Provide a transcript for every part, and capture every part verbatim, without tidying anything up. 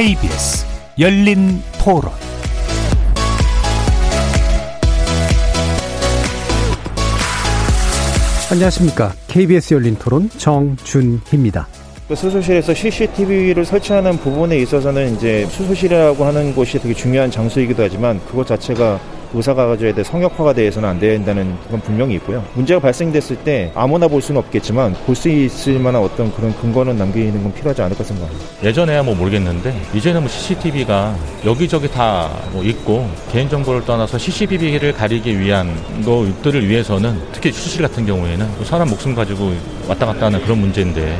케이비에스 열린토론 안녕하십니까. 케이비에스 열린토론 정준희입니다. 수술실에서 씨씨티비를 설치하는 부분에 있어서는 이제 수술실이라고 하는 곳이 되게 중요한 장소이기도 하지만 그것 자체가 의사가 가져야 될 성역화가 돼서는 안 된다는 건 분명히 있고요. 문제가 발생됐을 때 아무나 볼 수는 없겠지만 볼 수 있을 만한 어떤 그런 근거는 남기는 건 필요하지 않을까 생각합니다. 예전에야 뭐 모르겠는데 이제는 뭐 씨씨티비가 여기저기 다 뭐 있고 개인정보를 떠나서 씨씨티비를 가리기 위한 것들을 위해서는 특히 수술 같은 경우에는 사람 목숨 가지고 왔다 갔다 하는 그런 문제인데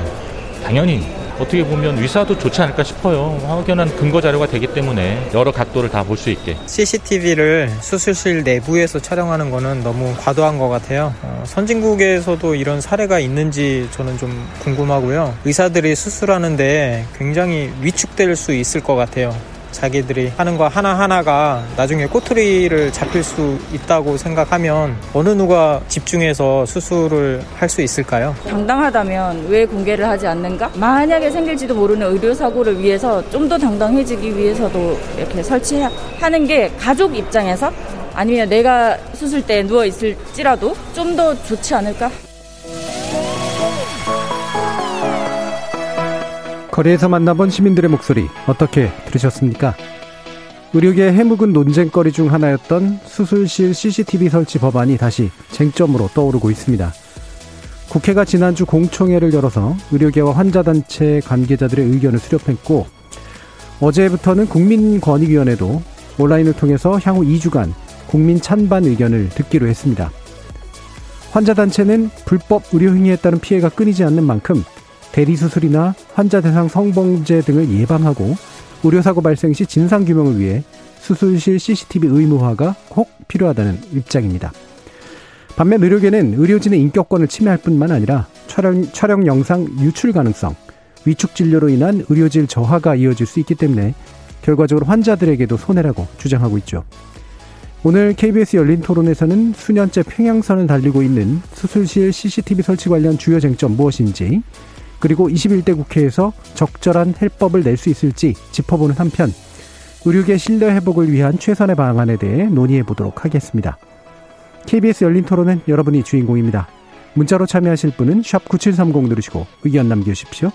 당연히 어떻게 보면 위사도 좋지 않을까 싶어요. 확연한 근거 자료가 되기 때문에 여러 각도를 다 볼 수 있게. 씨씨티비를 수술실 내부에서 촬영하는 거는 너무 과도한 것 같아요. 어, 선진국에서도 이런 사례가 있는지 저는 좀 궁금하고요. 의사들이 수술하는데 굉장히 위축될 수 있을 것 같아요. 자기들이 하는 거 하나하나가 나중에 꼬투리를 잡힐 수 있다고 생각하면 어느 누가 집중해서 수술을 할 수 있을까요? 당당하다면 왜 공개를 하지 않는가? 만약에 생길지도 모르는 의료사고를 위해서 좀 더 당당해지기 위해서도 이렇게 설치하는 게 가족 입장에서 아니면 내가 수술 때 누워있을지라도 좀 더 좋지 않을까? 거리에서 만나본 시민들의 목소리 어떻게 들으셨습니까? 의료계의 해묵은 논쟁거리 중 하나였던 수술실 씨씨티비 설치 법안이 다시 쟁점으로 떠오르고 있습니다. 국회가 지난주 공청회를 열어서 의료계와 환자단체 관계자들의 의견을 수렴했고 어제부터는 국민권익위원회도 온라인을 통해서 향후 이 주간 국민 찬반 의견을 듣기로 했습니다. 환자단체는 불법 의료행위에 따른 피해가 끊이지 않는 만큼 대리수술이나 환자 대상 성범죄 등을 예방하고 의료사고 발생 시 진상규명을 위해 수술실 씨씨티비 의무화가 꼭 필요하다는 입장입니다. 반면 의료계는 의료진의 인격권을 침해할 뿐만 아니라 촬영, 촬영 영상 유출 가능성, 위축진료로 인한 의료질 저하가 이어질 수 있기 때문에 결과적으로 환자들에게도 손해라고 주장하고 있죠. 오늘 케이비에스 열린 토론에서는 수년째 평양선을 달리고 있는 수술실 씨씨티비 설치 관련 주요 쟁점 무엇인지 그리고 이십일 대 국회에서 적절한 해법을 낼 수 있을지 짚어보는 한편 의료계 신뢰 회복을 위한 최선의 방안에 대해 논의해보도록 하겠습니다. 케이비에스 열린토론은 여러분이 주인공입니다. 문자로 참여하실 분은 샵 구칠삼공 누르시고 의견 남겨주십시오.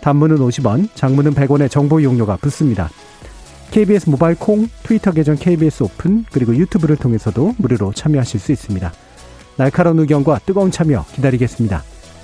단문은 오십 원, 장문은 백 원의 정보 이용료가 붙습니다. 케이비에스 모바일 콩, 트위터 계정 케이비에스 오픈, 그리고 유튜브를 통해서도 무료로 참여하실 수 있습니다. 날카로운 의견과 뜨거운 참여 기다리겠습니다.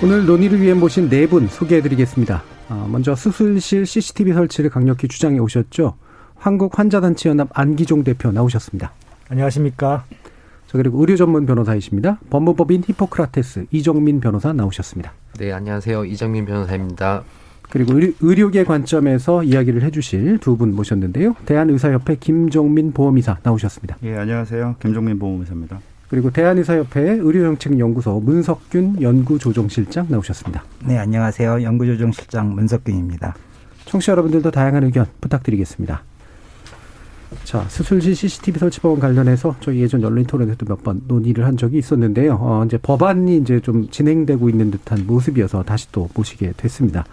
오늘 논의를 위해 모신 네 분 소개해드리겠습니다. 먼저 수술실 씨씨티비 설치를 강력히 주장해 오셨죠. 한국환자단체연합 안기종 대표 나오셨습니다. 안녕하십니까. 저 그리고 의료전문 변호사이십니다. 법무법인 히포크라테스 이정민 변호사 나오셨습니다. 네, 안녕하세요. 이정민 변호사입니다. 그리고 의료, 의료계 관점에서 이야기를 해주실 두 분 모셨는데요. 대한의사협회 김종민 보험이사 나오셨습니다. 예, 네, 안녕하세요. 김종민 보험이사입니다. 그리고 대한의사협회 의료정책연구소 문석균 연구조정실장 나오셨습니다. 네, 안녕하세요. 연구조정실장 문석균입니다. 청취자 여러분들도 다양한 의견 부탁드리겠습니다. 자, 수술실 씨씨티비 설치법안 관련해서 저희 예전 열린토론에서도 몇 번 논의를 한 적이 있었는데요. 어, 이제 법안이 이제 좀 진행되고 있는 듯한 모습이어서 다시 또 모시게 됐습니다.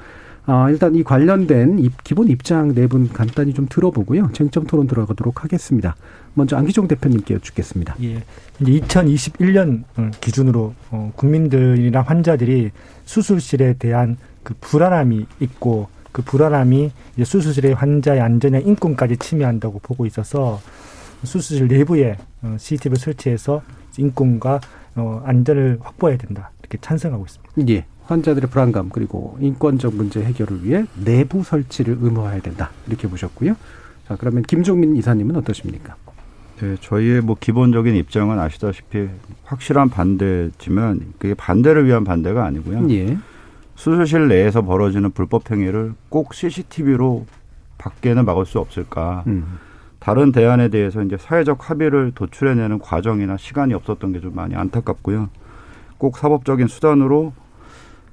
아, 일단 이 관련된 입, 기본 입장 네 분 간단히 좀 들어보고요. 쟁점 토론 들어가도록 하겠습니다. 먼저 안기종 대표님께 여쭙겠습니다. 예, 이제 이천이십일 년 기준으로 어, 국민들이나 환자들이 수술실에 대한 그 불안함이 있고 그 불안함이 이제 수술실의 환자의 안전이나 인권까지 침해한다고 보고 있어서 수술실 내부에 어, 씨씨티비를 설치해서 인권과 어, 안전을 확보해야 된다. 이렇게 찬성하고 있습니다. 예. 환자들의 불안감 그리고 인권적 문제 해결을 위해 내부 설치를 의무화해야 된다. 이렇게 보셨고요. 자, 그러면 김종민 이사님은 어떠십니까? 네, 저희의 뭐 기본적인 입장은 아시다시피 확실한 반대지만 그게 반대를 위한 반대가 아니고요. 예. 수술실 내에서 벌어지는 불법 행위를 꼭 씨씨티비로 밖에는 막을 수 없을까. 음. 다른 대안에 대해서 이제 사회적 합의를 도출해내는 과정이나 시간이 없었던 게 좀 많이 안타깝고요. 꼭 사법적인 수단으로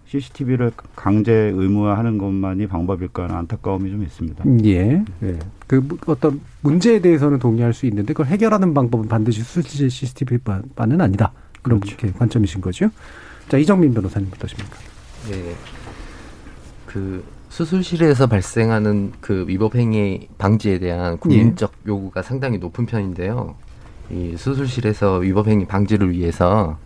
씨씨티비를 강제 의무화하는 것만이 방법일까 하는 안타까움이 좀 있습니다. 예. 네. 그 어떤 문제에 대해서는 동의할 수 있는데 그걸 해결하는 방법은 반드시 수제 씨씨티비만은 아니다. 그런 그렇죠. 관점이신 거죠. 자, 이정민 변호사님 어떠십니까? 네. 그 수술실에서 발생하는 그 위법 행위 방지에 대한 국민적 예. 요구가 상당히 높은 편인데요. 이 수술실에서 위법 행위 방지를 위해서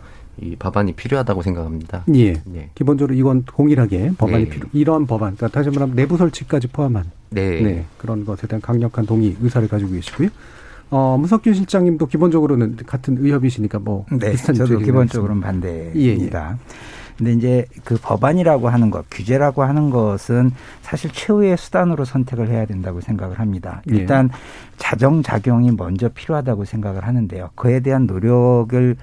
이 법안이 필요하다고 생각합니다. 예. 네. 기본적으로 이건 동일하게 법안이 네. 필요. 이러한 법안, 그러니까 다시 말하면 내부 설치까지 포함한 네. 네. 그런 것에 대한 강력한 동의 의사를 가지고 계시고요. 어, 문석균 실장님도 기본적으로는 같은 의협이시니까 뭐 네. 비슷한 저도 기본적으로는 반대입니다. 예. 근데 이제 그 법안이라고 하는 것, 규제라고 하는 것은 사실 최후의 수단으로 선택을 해야 된다고 생각을 합니다. 일단 예. 자정작용이 먼저 필요하다고 생각을 하는데요. 그에 대한 노력을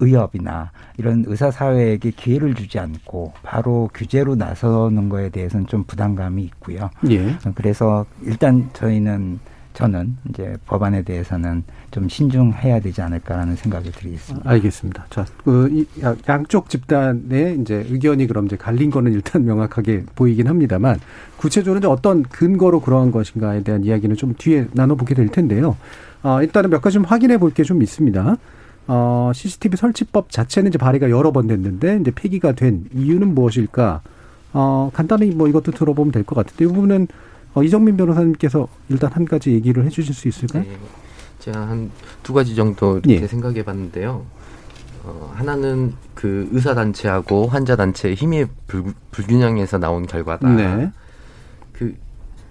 의협이나 이런 의사사회에게 기회를 주지 않고 바로 규제로 나서는 거에 대해서는 좀 부담감이 있고요. 예. 그래서 일단 저희는 저는 이제 법안에 대해서는 좀 신중해야 되지 않을까라는 생각이 드리겠습니다. 알겠습니다. 자, 그 이, 양쪽 집단의 이제 의견이 그럼 이제 갈린 거는 일단 명확하게 보이긴 합니다만 구체적으로 이제 어떤 근거로 그러한 것인가에 대한 이야기는 좀 뒤에 나눠보게 될 텐데요. 어, 일단은 몇 가지 좀 확인해 볼 게 좀 있습니다. 어, 씨씨티비 설치법 자체는 이제 발의가 여러 번 됐는데 이제 폐기가 된 이유는 무엇일까? 어, 간단히 뭐 이것도 들어보면 될 것 같은데 이 부분은. 어, 이정민 변호사님께서 일단 한 가지 얘기를 해 주실 수 있을까요? 네, 제가 한 두 가지 정도 이렇게 예. 생각해 봤는데요. 어, 하나는 그 의사단체하고 환자단체의 힘의 불, 불균형에서 나온 결과다. 네. 그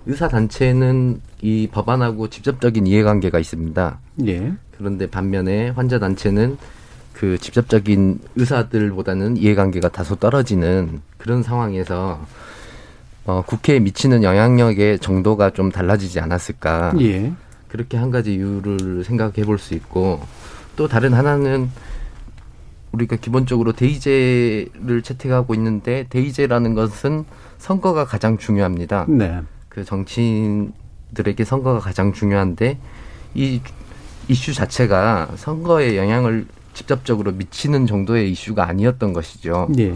의사단체는 이 법안하고 직접적인 이해관계가 있습니다. 예. 그런데 반면에 환자단체는 그 직접적인 의사들보다는 이해관계가 다소 떨어지는 그런 상황에서 어, 국회에 미치는 영향력의 정도가 좀 달라지지 않았을까. 예. 그렇게 한 가지 이유를 생각해 볼 수 있고 또 다른 하나는 우리가 기본적으로 대의제를 채택하고 있는데 대의제라는 것은 선거가 가장 중요합니다. 네. 그 정치인들에게 선거가 가장 중요한데 이 이슈 자체가 선거에 영향을 직접적으로 미치는 정도의 이슈가 아니었던 것이죠. 예.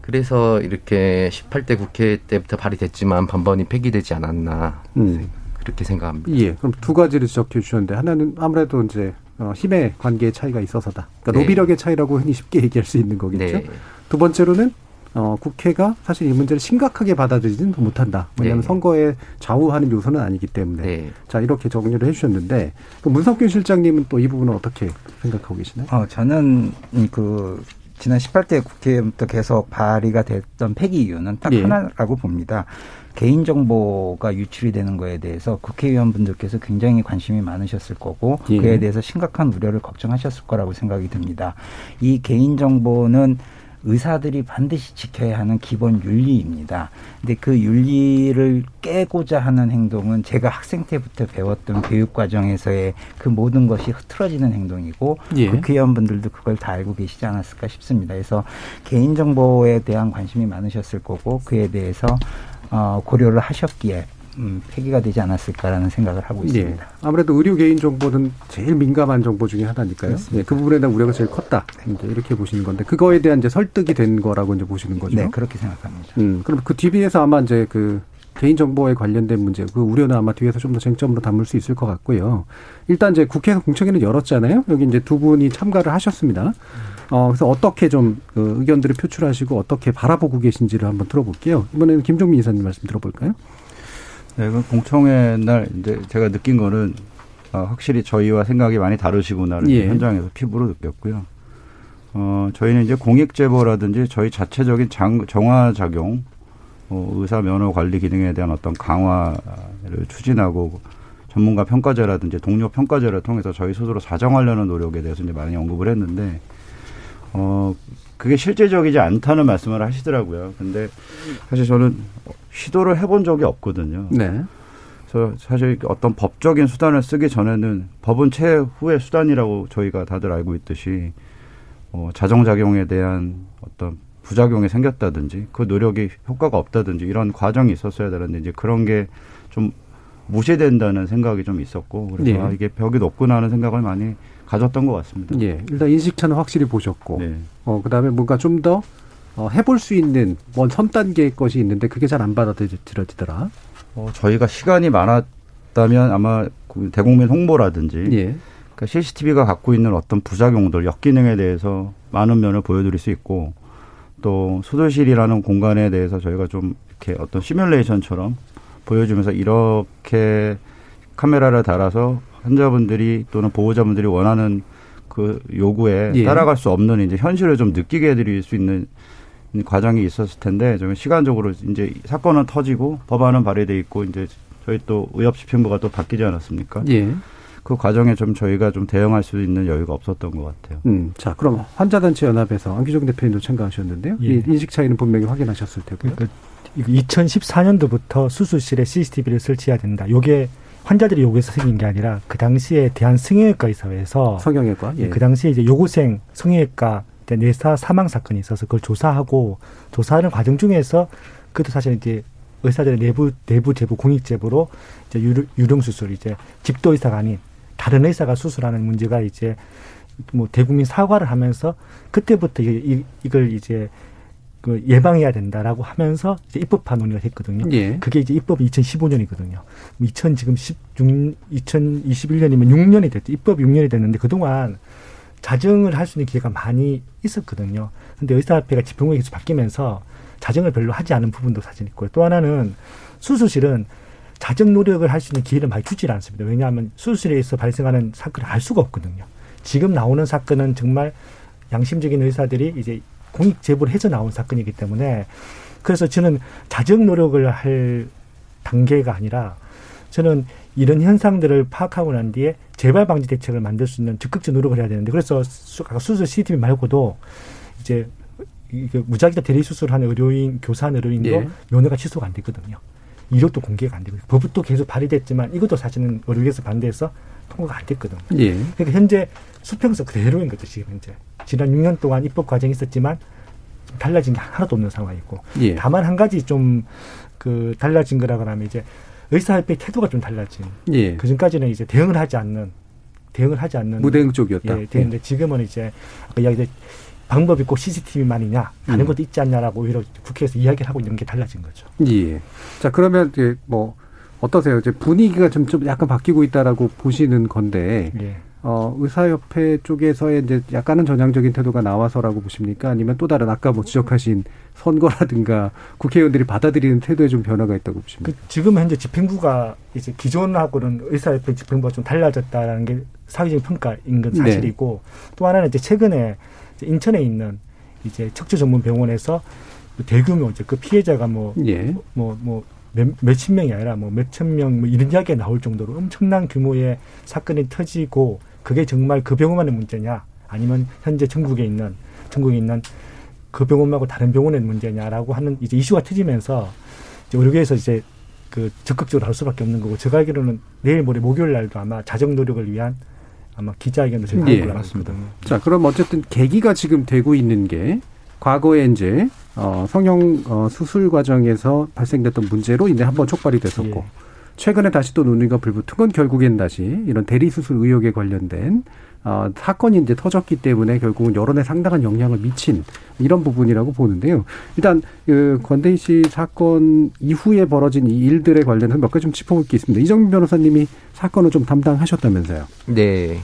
그래서 이렇게 십팔 대 국회 때부터 발의됐지만 번번이 폐기되지 않았나 음. 그렇게 생각합니다. 예, 그럼 두 가지를 지적해 주셨는데 하나는 아무래도 이제 힘의 관계의 차이가 있어서다. 그러니까 네. 노비력의 차이라고 흔히 쉽게 얘기할 수 있는 거겠죠. 네. 두 번째로는 어, 국회가 사실 이 문제를 심각하게 받아들이지는 못한다. 왜냐하면 네. 선거에 좌우하는 요소는 아니기 때문에. 네. 자, 이렇게 정리를 해 주셨는데 문석균 실장님은 또 이 부분은 어떻게 생각하고 계시나요? 어, 저는 그... 지난 십팔 대 국회부터 계속 발의가 됐던 폐기 이유는 딱 예. 하나라고 봅니다. 개인정보가 유출이 되는 거에 대해서 국회의원분들께서 굉장히 관심이 많으셨을 거고 예. 그에 대해서 심각한 우려를 걱정하셨을 거라고 생각이 듭니다. 이 개인정보는 의사들이 반드시 지켜야 하는 기본 윤리입니다. 근데 그 윤리를 깨고자 하는 행동은 제가 학생 때부터 배웠던 교육 과정에서의 그 모든 것이 흐트러지는 행동이고 예. 국회의원분들도 그걸 다 알고 계시지 않았을까 싶습니다. 그래서 개인정보에 대한 관심이 많으셨을 거고 그에 대해서 고려를 하셨기에 음, 폐기가 되지 않았을까라는 생각을 하고 있습니다. 예. 아무래도 의료 개인 정보는 제일 민감한 정보 중에 하나니까요. 예, 그 부분에 대한 우려가 제일 컸다. 이제 이렇게 보시는 건데 그거에 대한 이제 설득이 된 거라고 이제 보시는 거죠. 네, 그렇게 생각합니다. 음, 그럼 그 뒤에서 아마 이제 그 개인 정보에 관련된 문제, 그 우려는 아마 뒤에서 좀 더 쟁점으로 담을 수 있을 것 같고요. 일단 이제 국회에서 공청회는 열었잖아요. 여기 이제 두 분이 참가를 하셨습니다. 어, 그래서 어떻게 좀 그 의견들을 표출하시고 어떻게 바라보고 계신지를 한번 들어볼게요. 이번에는 김종민 이사님 말씀 들어볼까요? 네, 그 공청회 날 이제 제가 느낀 거는 어, 확실히 저희와 생각이 많이 다르시구나를 예. 현장에서 피부로 느꼈고요. 어, 저희는 이제 공익 제보라든지 저희 자체적인 장, 정화 작용, 어, 의사 면허 관리 기능에 대한 어떤 강화를 추진하고 전문가 평가제라든지 동료 평가제를 통해서 저희 스스로 사정하려는 노력에 대해서 이제 많이 언급을 했는데 어, 그게 실질적이지 않다는 말씀을 하시더라고요. 근데 사실 저는 시도를 해본 적이 없거든요. 네. 그래서 사실 어떤 법적인 수단을 쓰기 전에는 법은 최후의 수단이라고 저희가 다들 알고 있듯이 어, 자정작용에 대한 어떤 부작용이 생겼다든지 그 노력이 효과가 없다든지 이런 과정이 있었어야 되는데 이제 그런 게 좀 무시된다는 생각이 좀 있었고, 그래서 네. 아, 이게 벽이 높구나 하는 생각을 많이 가졌던 것 같습니다. 예, 일단 인식차는 확실히 보셨고, 네. 어, 그 다음에 뭔가 좀 더 어, 해볼 수 있는 뭔 삼 단계의 것이 있는데 그게 잘 안 받아들여지더라. 어, 저희가 시간이 많았다면 아마 대국민 홍보라든지 예. 그러니까 씨씨티비가 갖고 있는 어떤 부작용들, 역기능에 대해서 많은 면을 보여드릴 수 있고, 또 수도실이라는 공간에 대해서 저희가 좀 이렇게 어떤 시뮬레이션처럼 보여주면서 이렇게 카메라를 달아서 환자분들이 또는 보호자분들이 원하는 그 요구에 예. 따라갈 수 없는 이제 현실을 좀 느끼게 해드릴 수 있는 과정이 있었을 텐데, 좀 시간적으로 이제 사건은 터지고 법안은 발의돼 있고 이제 저희 또 의협집행부가 또 바뀌지 않았습니까? 예. 그 과정에 좀 저희가 좀 대응할 수 있는 여유가 없었던 것 같아요. 음, 자, 그럼 환자단체연합에서 안기종 대표님도 참가하셨는데요. 예. 이 인식 차이는 분명히 확인하셨을 테고요. 그러니까 이천십사 년도부터 수술실에 씨씨티비를 설치해야 된다. 이게 환자들이 요구해서 생긴 게 아니라 그 당시에 대한성형외과 의사회에서 성형외과 예. 그 당시에 이제 요고생 성형외과 내사 사망 사건이 있어서 그걸 조사하고, 조사하는 과정 중에서 그것도 사실 이제 의사들의 내부 내부 제보 공익 제보로 이제 유령 수술, 이제 집도 의사가 아닌 다른 의사가 수술하는 문제가 이제 뭐 대국민 사과를 하면서 그때부터 이, 이걸 이제 그 예방해야 된다라고 하면서 이제 입법화 논의가 됐거든요. 예. 그게 이제 입법이 이천십오 년이거든요. 이천 지금 십육 이천이십일 년이면 육 년이 됐죠. 입법이 육 년이 됐는데 그동안 자정을 할 수 있는 기회가 많이 있었거든요. 그런데 의사협회가 집행국이 계속 바뀌면서 자정을 별로 하지 않은 부분도 사실 있고요. 또 하나는 수술실은 자정 노력을 할 수 있는 기회를 많이 주질 않습니다. 왜냐하면 수술실에서 발생하는 사건을 알 수가 없거든요. 지금 나오는 사건은 정말 양심적인 의사들이 이제 공익 제보를 해서 나온 사건이기 때문에, 그래서 저는 자정 노력을 할 단계가 아니라 저는 이런 현상들을 파악하고 난 뒤에 재발 방지 대책을 만들 수 있는 적극적 노력을 해야 되는데, 그래서 수술 씨씨티비 말고도 이제 무작위로 대리 수술하는 의료인, 교사한 의료인도 예. 면허가 취소가 안 됐거든요. 이력도 공개가 안 되고, 법도 계속 발의됐지만 이것도 사실은 의료계에서 반대해서 통과가 안 됐거든요. 예. 그러니까 현재 수평선 그대로인 거죠, 지금 현재. 지난 육 년 동안 입법 과정이 있었지만 달라진 게 하나도 없는 상황이고, 예. 다만 한 가지 좀 그 달라진 거라고 하면 이제 의사협회의 태도가 좀 달라진. 예. 그 전까지는 이제 대응을 하지 않는, 대응을 하지 않는 무대응 쪽이었다. 예, 대응인데 지금은 이제 아까 이야기 방법이 꼭 씨씨티비만이냐, 다른 음. 것도 있지 않냐라고 오히려 국회에서 이야기를 하고 있는 게 달라진 거죠. 예. 자, 그러면 이제 뭐 어떠세요? 이제 분위기가 좀, 좀 약간 바뀌고 있다라고 보시는 건데, 예. 어, 의사협회 쪽에서의 이제 약간은 전향적인 태도가 나와서라고 보십니까? 아니면 또 다른 아까 뭐 지적하신 선거라든가 국회의원들이 받아들이는 태도에 좀 변화가 있다고 보십니까? 그 지금 현재 집행부가 이제 기존하고는 의사협회 집행부가 좀 달라졌다라는 게 사회적인 평가인 건 사실이고, 네. 또 하나는 이제 최근에 이제 인천에 있는 이제 척추전문병원에서 대규모 이제 그 피해자가 뭐, 예. 뭐, 뭐, 몇, 몇십 명이 아니라 뭐 몇천 명 뭐 이런 이야기가 나올 정도로 엄청난 규모의 사건이 터지고, 그게 정말 그 병원만의 문제냐, 아니면 현재 전국에 있는 전국에 있는 그 병원하고 다른 병원의 문제냐라고 하는 이제 이슈가 터지면서 이제 의료계에서 이제 그 적극적으로 할 수밖에 없는 거고, 제가 알기로는 내일 모레 목요일 날도 아마 자정 노력을 위한 아마 기자회견도 제가 할 것 같습니다. 자, 그럼 어쨌든 계기가 지금 되고 있는 게 과거에 이제 어, 성형 어, 수술 과정에서 발생됐던 문제로 이제 한번 촉발이 됐었고, 예. 최근에 다시 또 논의가 불붙은 건 결국엔 다시 이런 대리 수술 의혹에 관련된 어, 사건이 이제 터졌기 때문에 결국은 여론에 상당한 영향을 미친 이런 부분이라고 보는데요. 일단 그 권대희 씨 사건 이후에 벌어진 이 일들에 관련해서 몇 가지 좀 짚어볼 게 있습니다. 이정민 변호사님이 사건을 좀 담당하셨다면서요. 네.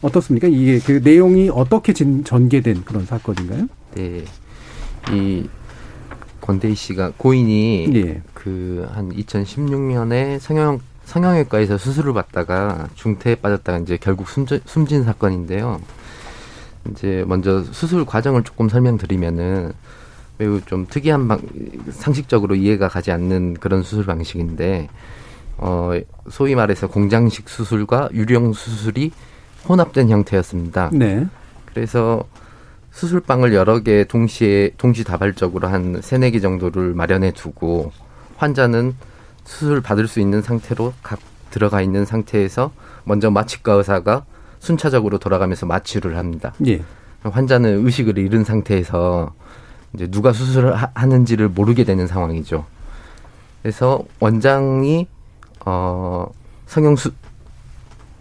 어떻습니까? 이게 그 내용이 어떻게 진, 전개된 그런 사건인가요? 네. 이 권대희 씨가 고인이 예. 그 한 이천십육 년에 성형 성형외과에서 수술을 받다가 중태에 빠졌다가 이제 결국 숨진, 숨진 사건인데요. 이제 먼저 수술 과정을 조금 설명드리면은 매우 좀 특이한 방, 상식적으로 이해가 가지 않는 그런 수술 방식인데, 어 소위 말해서 공장식 수술과 유령 수술이 혼합된 형태였습니다. 네. 그래서 수술방을 여러 개 동시에 동시다발적으로 한 세네 개 정도를 마련해 두고, 환자는 수술 받을 수 있는 상태로 각 들어가 있는 상태에서 먼저 마취과 의사가 순차적으로 돌아가면서 마취를 합니다. 예. 환자는 의식을 잃은 상태에서 이제 누가 수술을 하는지를 모르게 되는 상황이죠. 그래서 원장이 어, 성형수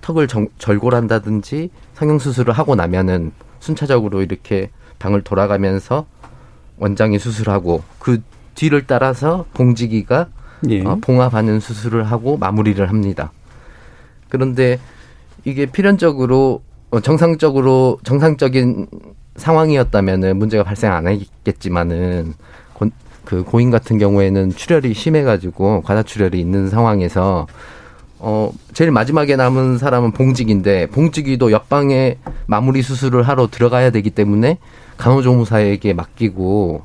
턱을 정, 절골한다든지 성형수술을 하고 나면은 순차적으로 이렇게 방을 돌아가면서 원장이 수술하고 그 뒤를 따라서 봉지기가 예. 어, 봉합하는 수술을 하고 마무리를 합니다. 그런데 이게 필연적으로 정상적으로 정상적인 상황이었다면은 문제가 발생 안 했겠지만은 고, 그 고인 같은 경우에는 출혈이 심해가지고 과다출혈이 있는 상황에서 어 제일 마지막에 남은 사람은 봉직인데 봉직이도 옆방에 마무리 수술을 하러 들어가야 되기 때문에 간호조무사에게 맡기고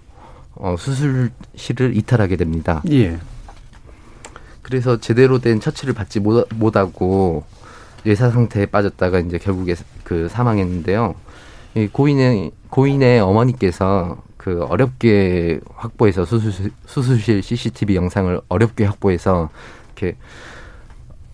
어, 수술실을 이탈하게 됩니다. 예. 그래서 제대로 된 처치를 받지 못, 못하고 예사 상태에 빠졌다가 이제 결국에 그 사망했는데요. 이 고인의 고인의 어머니께서 그 어렵게 확보해서 수술 수술실 씨씨티비 영상을 어렵게 확보해서 이렇게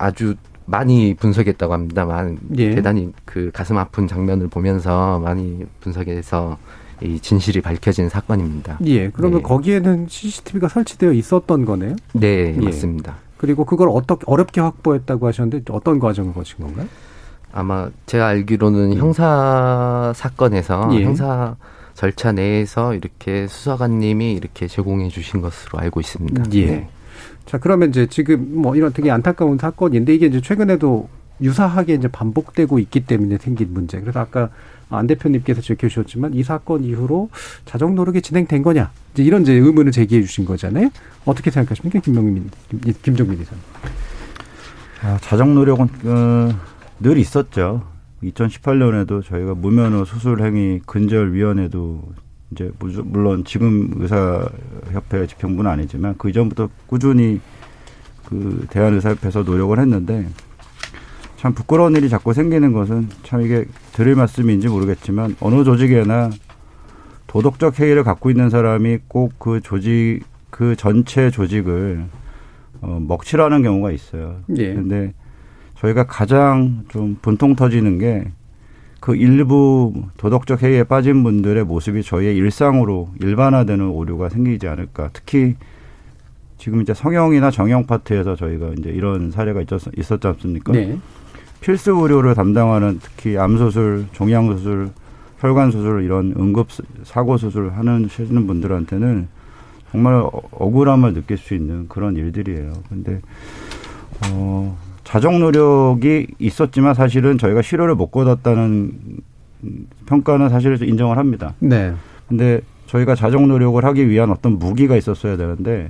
아주 많이 분석했다고 합니다. 만 예. 대단히 그 가슴 아픈 장면을 보면서 많이 분석해서 이 진실이 밝혀진 사건입니다. 예. 그러면 네. 거기에는 씨씨티비가 설치되어 있었던 거네요? 네, 예. 맞습니다. 그리고 그걸 어떻게 어렵게 확보했다고 하셨는데 어떤 과정을 거친 건가요? 아마 제가 알기로는 음. 형사 사건에서 예. 형사 절차 내에서 이렇게 수사관님이 이렇게 제공해 주신 것으로 알고 있습니다. 예. 네. 자, 그러면 이제 지금 뭐 이런 되게 안타까운 사건인데 이게 이제 최근에도 유사하게 이제 반복되고 있기 때문에 생긴 문제. 그래서 아까 안 대표님께서 지켜주셨지만 이 사건 이후로 자정 노력이 진행된 거냐. 이제 이런 이제 의문을 제기해 주신 거잖아요. 어떻게 생각하십니까? 김종민, 김, 김종민 이사님. 아, 자정 노력은 어, 늘 있었죠. 이천십팔 년에도 저희가 무면허 수술행위 근절위원회도 이제 물론 지금 의사협회 집행부는 아니지만 그 이전부터 꾸준히 그 대한의사협회에서 노력을 했는데 참 부끄러운 일이 자꾸 생기는 것은 참 이게 드릴 말씀인지 모르겠지만 어느 조직에나 도덕적 해이를 갖고 있는 사람이 꼭 그 조직 그 전체 조직을 어, 먹칠하는 경우가 있어요. 그런데 예. 저희가 가장 좀 분통 터지는 게 그 일부 도덕적 해이에 빠진 분들의 모습이 저희의 일상으로 일반화되는 오류가 생기지 않을까. 특히 지금 이제 성형이나 정형 파트에서 저희가 이제 이런 사례가 있었, 있었지 않습니까? 네. 필수 의료를 담당하는 특히 암수술, 종양수술, 혈관수술 이런 응급사고수술 하는 하시는 분들한테는 정말 억울함을 느낄 수 있는 그런 일들이에요. 그런데 어, 자정 노력이 있었지만 사실은 저희가 실효를 못 거뒀다는 평가는 사실 인정을 합니다. 네. 근데 저희가 자정 노력을 하기 위한 어떤 무기가 있었어야 되는데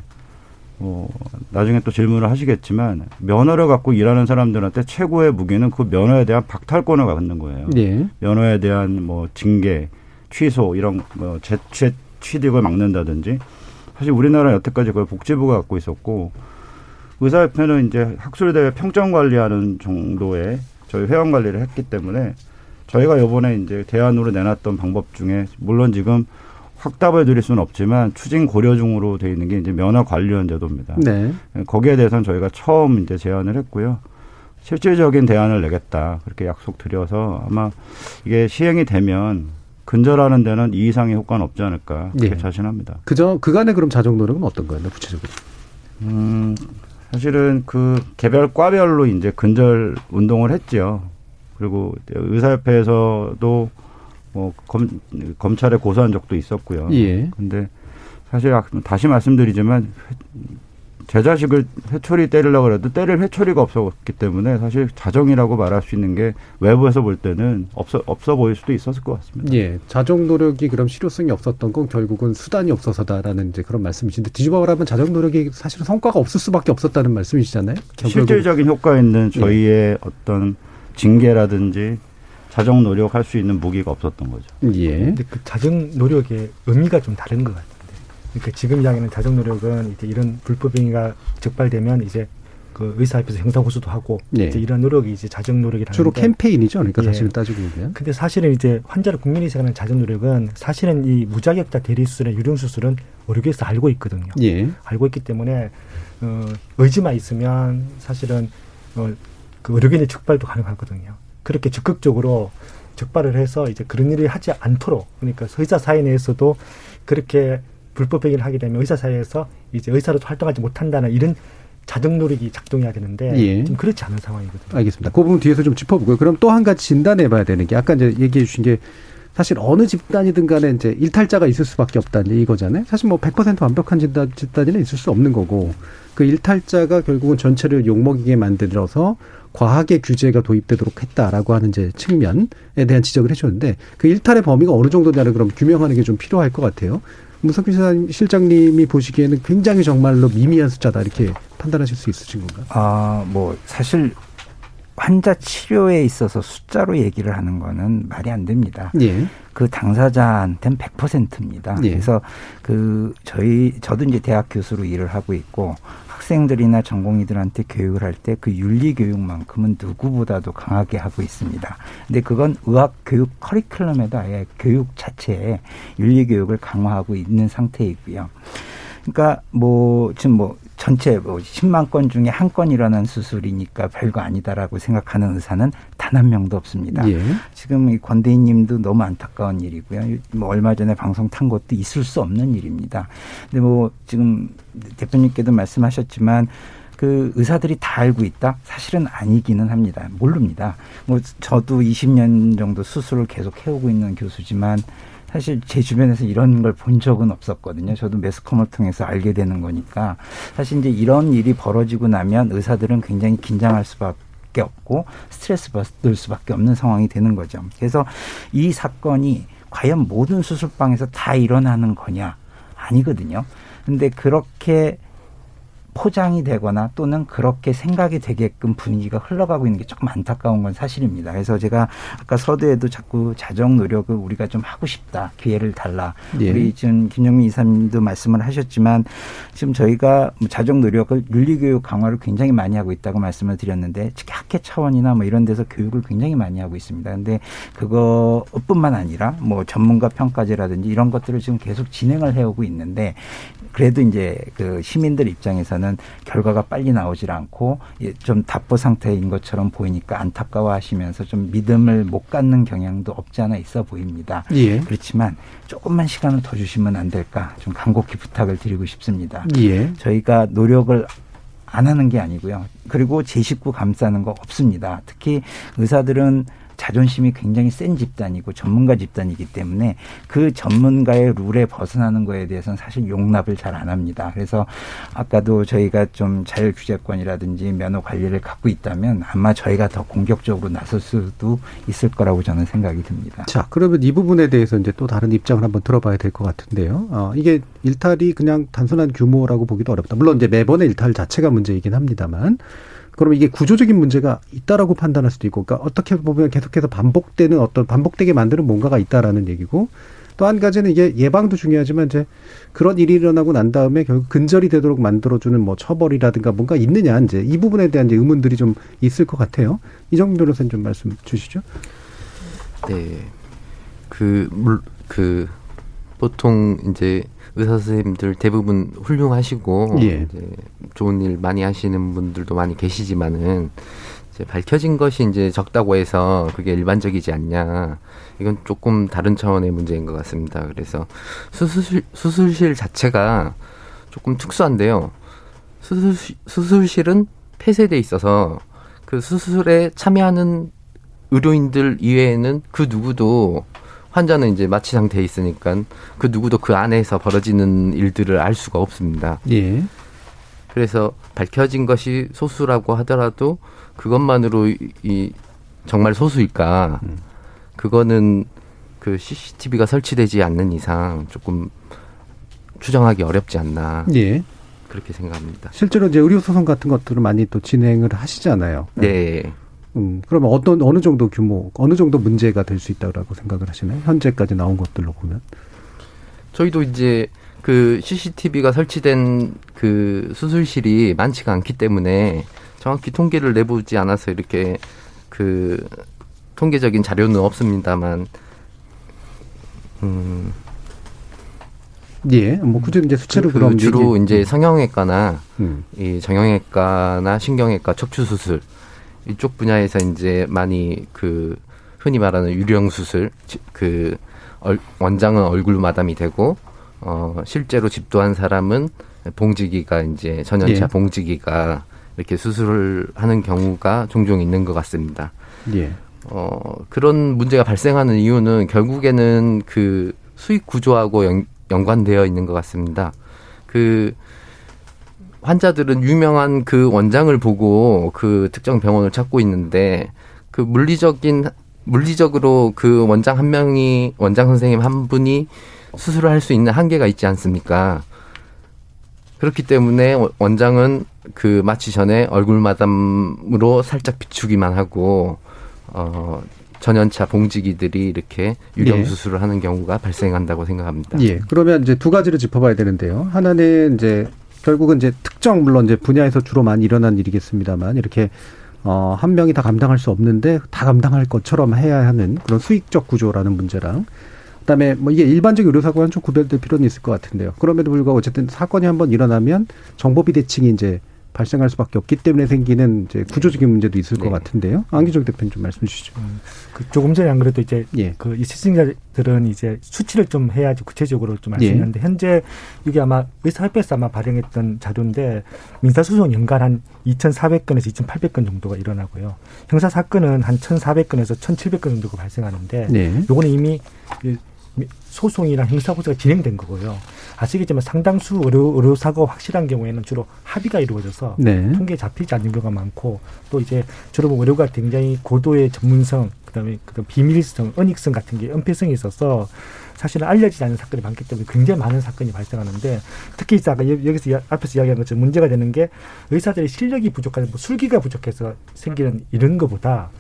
어, 나중에 또 질문을 하시겠지만 면허를 갖고 일하는 사람들한테 최고의 무기는 그 면허에 대한 박탈권을 갖는 거예요. 예. 면허에 대한 뭐 징계, 취소 이런 뭐 재취 취득을 막는다든지 사실 우리나라 여태까지 그걸 복지부가 갖고 있었고 의사협회는 이제 학술대회 평점 관리하는 정도의 저희 회원 관리를 했기 때문에 저희가 이번에 이제 대안으로 내놨던 방법 중에 물론 지금 확답을 드릴 수는 없지만 추진 고려 중으로 되어 있는 게 이제 면허 관리원 제도입니다. 네. 거기에 대해서는 저희가 처음 이제 제안을 했고요. 실질적인 대안을 내겠다 그렇게 약속드려서 아마 이게 시행이 되면 근절하는 데는 이 이상의 효과는 없지 않을까 그렇게 네. 자신합니다. 그저 그간의 그럼 자정 노력은 어떤 거예요, 구체적으로? 음, 사실은 그 개별 과별로 이제 근절 운동을 했죠. 그리고 의사협회에서도 뭐 검, 검찰에 고소한 적도 있었고요. 예. 근데 사실 다시 말씀드리지만 제 자식을 회초리 때리려고 해도 때릴 회초리가 없었기 때문에 사실 자정이라고 말할 수 있는 게 외부에서 볼 때는 없어, 없어 보일 수도 있었을 것 같습니다. 예. 자정 노력이 그럼 실효성이 없었던 건 결국은 수단이 없어서다라는 이제 그런 말씀이신데 뒤집어 말하면 자정 노력이 사실은 성과가 없을 수밖에 없었다는 말씀이시잖아요. 실질적인 효과 있는 저희의 예. 어떤 징계라든지 자정 노력할 수 있는 무기가 없었던 거죠. 예. 근데 그 자정 노력의 의미가 좀 다른 것 같은데. 그러니까 지금 이야기하는 자정 노력은 이제 이런 불법행위가 적발되면 이제 그 의사 앞에서 형사 고소도 하고 예. 이제 이런 노력이 이제 자정 노력이라는 주로 게. 캠페인이죠. 그러니까 예. 사실은 따지고 보면. 근데 사실은 이제 환자를 국민이 생각하는 자정 노력은 사실은 이 무자격자 대리 수술이나 유령 수술은 의료계에서 알고 있거든요. 예. 알고 있기 때문에 어, 의지만 있으면 사실은 어, 그 의료계의 적발도 가능하거든요. 그렇게 적극적으로 적발을 해서 이제 그런 일을 하지 않도록 그러니까 의사 사회 내에서도 그렇게 불법 행위를 하게 되면 의사 사회에서 이제 의사로 활동하지 못한다는 이런 자정 노력이 작동해야 되는데 예. 좀 그렇지 않은 상황이거든요. 알겠습니다. 그 부분 뒤에서 좀 짚어보고요. 그럼 또 한 가지 진단해봐야 되는 게 아까 이제 얘기해 주신 게 사실 어느 집단이든 간에 이제 일탈자가 있을 수밖에 없다 이거잖아요. 사실 뭐 백 퍼센트 완벽한 집단, 집단에는 있을 수 없는 거고 그 일탈자가 결국은 전체를 욕먹이게 만들어서 과하게 규제가 도입되도록 했다라고 하는 이제 측면에 대한 지적을 해주셨는데 그 일탈의 범위가 어느 정도냐를 그럼 규명하는 게 좀 필요할 것 같아요. 문석균 실장님이 보시기에는 굉장히 정말로 미미한 숫자다 이렇게 판단하실 수 있으신 건가요? 아, 뭐 사실 환자 치료에 있어서 숫자로 얘기를 하는 거는 말이 안 됩니다. 예. 그 당사자한테는 백 퍼센트입니다. 예. 그래서 그 저희 저도 이제 대학 교수로 일을 하고 있고 학생들이나 전공의들한테 교육을 할 때 그 윤리 교육만큼은 누구보다도 강하게 하고 있습니다. 근데 그건 의학 교육 커리큘럼에도 아예 교육 자체에 윤리 교육을 강화하고 있는 상태이고요. 그러니까 뭐 지금 뭐 전체 뭐 십만 건 중에 한 건 일어난 수술이니까 별거 아니다라고 생각하는 의사는 단 한 명도 없습니다. 예. 지금 이 권대희 님도 너무 안타까운 일이고요. 뭐 얼마 전에 방송 탄 것도 있을 수 없는 일입니다. 근데 뭐 지금 대표님께도 말씀하셨지만 그 의사들이 다 알고 있다? 사실은 아니기는 합니다. 모릅니다. 뭐 저도 이십 년 정도 수술을 계속 해오고 있는 교수지만 사실 제 주변에서 이런 걸 본 적은 없었거든요. 저도 매스컴을 통해서 알게 되는 거니까 사실 이제 이런 일이 벌어지고 나면 의사들은 굉장히 긴장할 수밖에 없고 스트레스 받을 수밖에 없는 상황이 되는 거죠. 그래서 이 사건이 과연 모든 수술방에서 다 일어나는 거냐? 아니거든요. 근데 그렇게 포장이 되거나 또는 그렇게 생각이 되게끔 분위기가 흘러가고 있는 게 조금 안타까운 건 사실입니다. 그래서 제가 아까 서두에도 자꾸 자정 노력을 우리가 좀 하고 싶다. 기회를 달라. 예. 우리 지금 김종민 이사님도 말씀을 하셨지만 지금 저희가 자정 노력을 윤리교육 강화를 굉장히 많이 하고 있다고 말씀을 드렸는데 특히 학회 차원이나 뭐 이런 데서 교육을 굉장히 많이 하고 있습니다. 그런데 그것뿐만 아니라 뭐 전문가 평가제라든지 이런 것들을 지금 계속 진행을 해오고 있는데 그래도 이제 그 시민들 입장에서는 결과가 빨리 나오질 않고 좀 답보 상태인 것처럼 보이니까 안타까워하시면서 좀 믿음을 못 갖는 경향도 없지 않아 있어 보입니다. 예. 그렇지만 조금만 시간을 더 주시면 안 될까 좀 간곡히 부탁을 드리고 싶습니다. 예. 저희가 노력을 안 하는 게 아니고요. 그리고 제 식구 감싸는 거 없습니다. 특히 의사들은 자존심이 굉장히 센 집단이고 전문가 집단이기 때문에 그 전문가의 룰에 벗어나는 거에 대해서는 사실 용납을 잘 안 합니다. 그래서 아까도 저희가 좀 자율규제권이라든지 면허 관리를 갖고 있다면 아마 저희가 더 공격적으로 나설 수도 있을 거라고 저는 생각이 듭니다. 자, 그러면 이 부분에 대해서 이제 또 다른 입장을 한번 들어봐야 될 것 같은데요. 어, 이게 일탈이 그냥 단순한 규모라고 보기도 어렵다. 물론 이제 매번의 일탈 자체가 문제이긴 합니다만. 그럼 이게 구조적인 문제가 있다라고 판단할 수도 있고, 그러니까 어떻게 보면 계속해서 반복되는 어떤 반복되게 만드는 뭔가가 있다라는 얘기고, 또 한 가지는 이게 예방도 중요하지만 이제 그런 일이 일어나고 난 다음에 결국 근절이 되도록 만들어주는 뭐 처벌이라든가 뭔가 있느냐 이제 이 부분에 대한 이제 의문들이 좀 있을 것 같아요. 이정민 변호사님 좀 말씀 주시죠. 네, 그 물 그 보통 이제 의사 선생님들 대부분 훌륭하시고 예. 이제 좋은 일 많이 하시는 분들도 많이 계시지만은 이제 밝혀진 것이 이제 적다고 해서 그게 일반적이지 않냐. 이건 조금 다른 차원의 문제인 것 같습니다. 그래서 수술실, 수술실 자체가 조금 특수한데요. 수술, 수술실은 폐쇄돼 있어서 그 수술에 참여하는 의료인들 이외에는 그 누구도 환자는 이제 마취 상태에 있으니까 그 누구도 그 안에서 벌어지는 일들을 알 수가 없습니다. 예. 그래서 밝혀진 것이 소수라고 하더라도 그것만으로 이 정말 소수일까? 음. 그거는 그 씨씨티비가 설치되지 않는 이상 조금 추정하기 어렵지 않나. 예. 그렇게 생각합니다. 실제로 이제 의료소송 같은 것들을 많이 또 진행을 하시잖아요. 네. 음, 그러면 어떤, 어느 정도 규모, 어느 정도 문제가 될 수 있다고 생각을 하시나요? 현재까지 나온 것들로 보면? 저희도 이제 그 씨씨티비가 설치된 그 수술실이 많지가 않기 때문에 정확히 통계를 내보지 않아서 이렇게 그 통계적인 자료는 없습니다만, 음. 예, 뭐, 굳이 이제 수치로 그, 그럼. 주로 이제, 이제 성형외과나, 음. 이 정형외과나 신경외과 척추수술, 이쪽 분야에서 이제 많이 그 흔히 말하는 유령 수술, 그 원장은 얼굴 마담이 되고 어, 실제로 집도한 사람은 봉지기가 이제 전연차 예. 봉지기가 이렇게 수술을 하는 경우가 종종 있는 것 같습니다. 예. 어, 그런 문제가 발생하는 이유는 결국에는 그 수익 구조하고 연, 연관되어 있는 것 같습니다. 그 환자들은 유명한 그 원장을 보고 그 특정 병원을 찾고 있는데 그 물리적인 물리적으로 그 원장 한 명이 원장 선생님 한 분이 수술을 할 수 있는 한계가 있지 않습니까? 그렇기 때문에 원장은 그 마취 전에 얼굴 마담으로 살짝 비추기만 하고 어, 전연차 봉지기들이 이렇게 유령 예. 수술을 하는 경우가 발생한다고 생각합니다. 예. 그러면 이제 두 가지를 짚어봐야 되는데요. 하나는 이제 결국은 이제 특정 물론 이제 분야에서 주로 많이 일어난 일이겠습니다만 이렇게 어, 한 명이 다 감당할 수 없는데 다 감당할 것처럼 해야 하는 그런 수익적 구조라는 문제랑 그다음에 뭐 이게 일반적 의료 사고와는 좀 구별될 필요는 있을 것 같은데요. 그럼에도 불구하고 어쨌든 사건이 한번 일어나면 정보 비대칭이 이제 발생할 수밖에 없기 때문에 생기는 이제 구조적인 문제도 있을 네. 것 같은데요. 안기종 대표님 좀 말씀해 주시죠. 음, 그 조금 전에 안 그래도 이제 예. 그 이 실증자들은 이제 수치를 좀 해야지 구체적으로 좀 알 수 예. 있는데 현재 이게 아마 의사협회에서 아마 발행했던 자료인데 민사소송 연간 한 이천사백 건에서 이천팔백 건 정도가 일어나고요. 형사 사건은 한 천사백 건에서 천칠백 건 정도가 발생하는데 예. 요거는 이미 소송이나 형사고소가 진행된 거고요. 아시겠지만 상당수 의료, 의료사고가 확실한 경우에는 주로 합의가 이루어져서 네. 통계에 잡히지 않는 경우가 많고 또 이제 주로 보면 의료가 굉장히 고도의 전문성, 그다음에 그다음 비밀성, 은닉성 같은 게 은폐성이 있어서 사실은 알려지지 않은 사건이 많기 때문에 굉장히 많은 사건이 발생하는데 특히 아까 여기서 앞에서 이야기한 것처럼 문제가 되는 게 의사들의 실력이 부족한, 뭐 술기가 부족해서 생기는 이런 것보다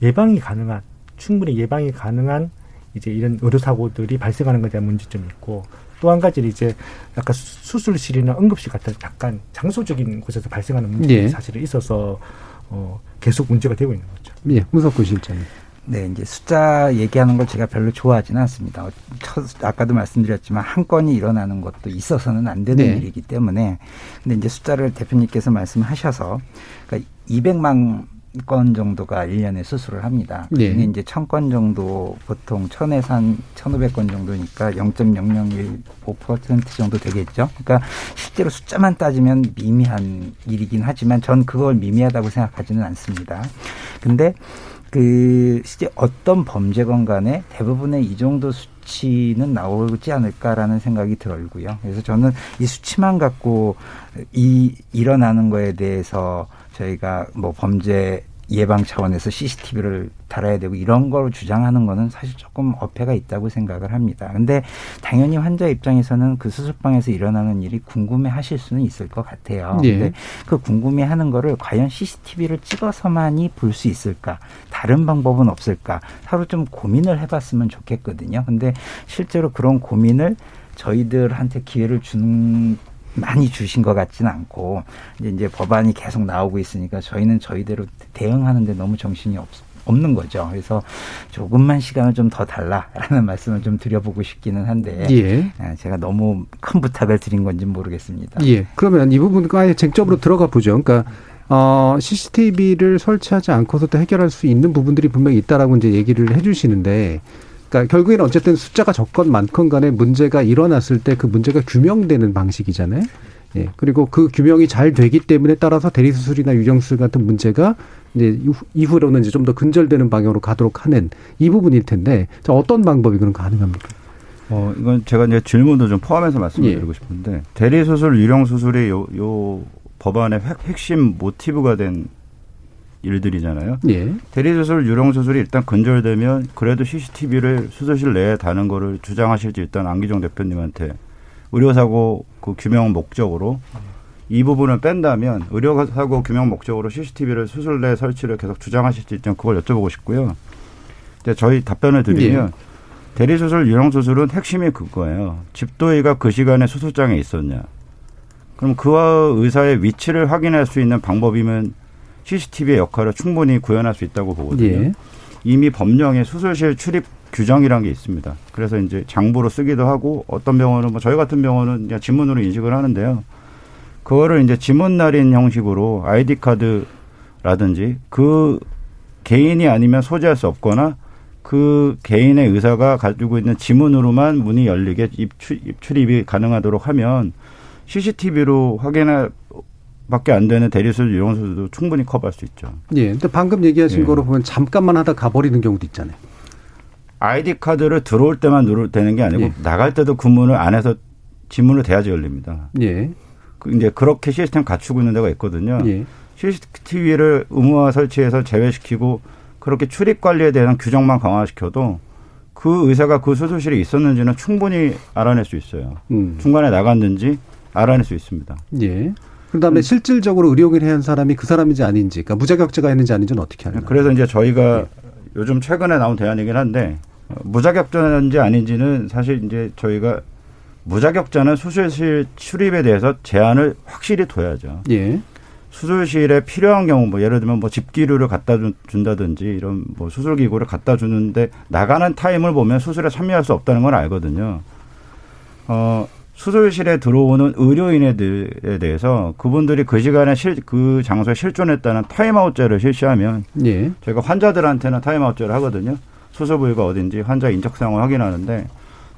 예방이 가능한, 충분히 예방이 가능한 이제 이런 의료사고들이 발생하는 것에 대한 문제점이 있고 또 한 가지는 이제 약간 수술실이나 응급실 같은 약간 장소적인 곳에서 발생하는 문제가 예. 사실은 있어서 어 계속 문제가 되고 있는 거죠. 예, 문석균 실장님. 네, 이제 숫자 얘기하는 걸 제가 별로 좋아하지는 않습니다. 첫, 아까도 말씀드렸지만 한 건이 일어나는 것도 있어서는 안 되는 네. 일이기 때문에 근데 이제 숫자를 대표님께서 말씀하셔서 그러니까 이백만 건 정도가 일 년에 수술을 합니다. 네. 근데 이제 천 건 정도 보통 천에서 한 천오백 건 정도니까 영 점 영영일 오 퍼센트 정도 되겠죠. 그러니까 실제로 숫자만 따지면 미미한 일이긴 하지만 전 그걸 미미하다고 생각하지는 않습니다. 근데 그 실제 어떤 범죄건 간에 대부분의 이 정도 수치는 나오지 않을까라는 생각이 들고요. 그래서 저는 이 수치만 갖고 이 일어나는 거에 대해서 저희가 뭐 범죄 예방 차원에서 씨씨티비를 달아야 되고 이런 걸 주장하는 거는 사실 조금 어폐가 있다고 생각을 합니다. 근데 당연히 환자 입장에서는 그 수술방에서 일어나는 일이 궁금해하실 수는 있을 것 같아요. 예. 근데 그 궁금해하는 거를 과연 씨씨티비를 찍어서만이 볼 수 있을까? 다른 방법은 없을까? 하루 좀 고민을 해봤으면 좋겠거든요. 근데 실제로 그런 고민을 저희들한테 기회를 주는 많이 주신 것 같지는 않고 이제, 이제 법안이 계속 나오고 있으니까 저희는 저희대로 대응하는 데 너무 정신이 없, 없는 거죠. 그래서 조금만 시간을 좀 더 달라라는 말씀을 좀 드려보고 싶기는 한데 예. 제가 너무 큰 부탁을 드린 건지 모르겠습니다. 예. 그러면 이 부분 아예 쟁점으로 들어가 보죠. 그러니까 어, 씨씨티비를 설치하지 않고서도 해결할 수 있는 부분들이 분명히 있다라고 이제 얘기를 해주시는데. 그러니까 결국에는 어쨌든 숫자가 적건 많건 간에 문제가 일어났을 때 그 문제가 규명되는 방식이잖아요. 예. 그리고 그 규명이 잘 되기 때문에 따라서 대리수술이나 유정수술 같은 문제가 이제 이후로는 이제 좀 더 근절되는 방향으로 가도록 하는 이 부분일 텐데 어떤 방법이 그런 가능합니까? 어, 이건 제가 이제 질문도 좀 포함해서 말씀을 예. 드리고 싶은데 대리수술, 유령수술이 요, 요 법안의 핵심 모티브가 된 일들이잖아요. 예. 대리수술, 유령수술이 일단 근절되면 그래도 씨씨티비를 수술실 내에 다는 거를 주장하실지 일단 안기종 대표님한테 의료사고 그 규명 목적으로 이 부분을 뺀다면 의료사고 규명 목적으로 씨씨티비를 수술 내 설치를 계속 주장하실지 일단 그걸 여쭤보고 싶고요. 이제 저희 답변을 드리면 예. 대리수술, 유령수술은 핵심이 그거예요. 집도의가 그 시간에 수술장에 있었냐. 그럼 그와 의사의 위치를 확인할 수 있는 방법이면 씨씨티비의 역할을 충분히 구현할 수 있다고 보거든요. 예. 이미 법령에 수술실 출입 규정이라는 게 있습니다. 그래서 이제 장부로 쓰기도 하고 어떤 병원은 뭐 저희 같은 병원은 그냥 지문으로 인식을 하는데요. 그거를 이제 지문 날인 형식으로 아이디 카드라든지 그 개인이 아니면 소지할 수 없거나 그 개인의 의사가 가지고 있는 지문으로만 문이 열리게 입출, 출입이 가능하도록 하면 씨씨티비로 확인할 밖에 안 되는 대리수술 이용수도 충분히 커버할 수 있죠. 예. 근데 방금 얘기하신 예. 거로 보면 잠깐만 하다 가버리는 경우도 있잖아요. 아이디 카드를 들어올 때만 누르면 되는 게 아니고 예. 나갈 때도 그 문을 안에서 지문으로 대야지 열립니다. 예. 그 이제 그렇게 시스템 갖추고 있는 데가 있거든요. 예. 씨씨티비를 의무화 설치해서 제외시키고 그렇게 출입 관리에 대한 규정만 강화시켜도 그 의사가 그 수술실에 있었는지는 충분히 알아낼 수 있어요. 음. 중간에 나갔는지 알아낼 수 있습니다. 예. 그다음에 음. 실질적으로 의료인을 한 사람이 그 사람인지 아닌지, 그러니까 무자격자가 있는지 아닌지는 어떻게 하나요? 그래서 이제 저희가 예. 요즘 최근에 나온 대안이긴 한데 무자격자인지 아닌지는 사실 이제 저희가 무자격자는 수술실 출입에 대해서 제한을 확실히 둬야죠. 예. 수술실에 필요한 경우, 뭐 예를 들면 뭐 집기류를 갖다 준다든지 이런 뭐 수술기구를 갖다 주는데 나가는 타임을 보면 수술에 참여할 수 없다는 걸 알거든요. 어, 수술실에 들어오는 의료인에 대해서 그분들이 그 시간에 실, 그 장소에 실존했다는 타임아웃제를 실시하면 예. 저희가 환자들한테는 타임아웃제를 하거든요. 수술 부위가 어딘지 환자 인적 상황을 확인하는데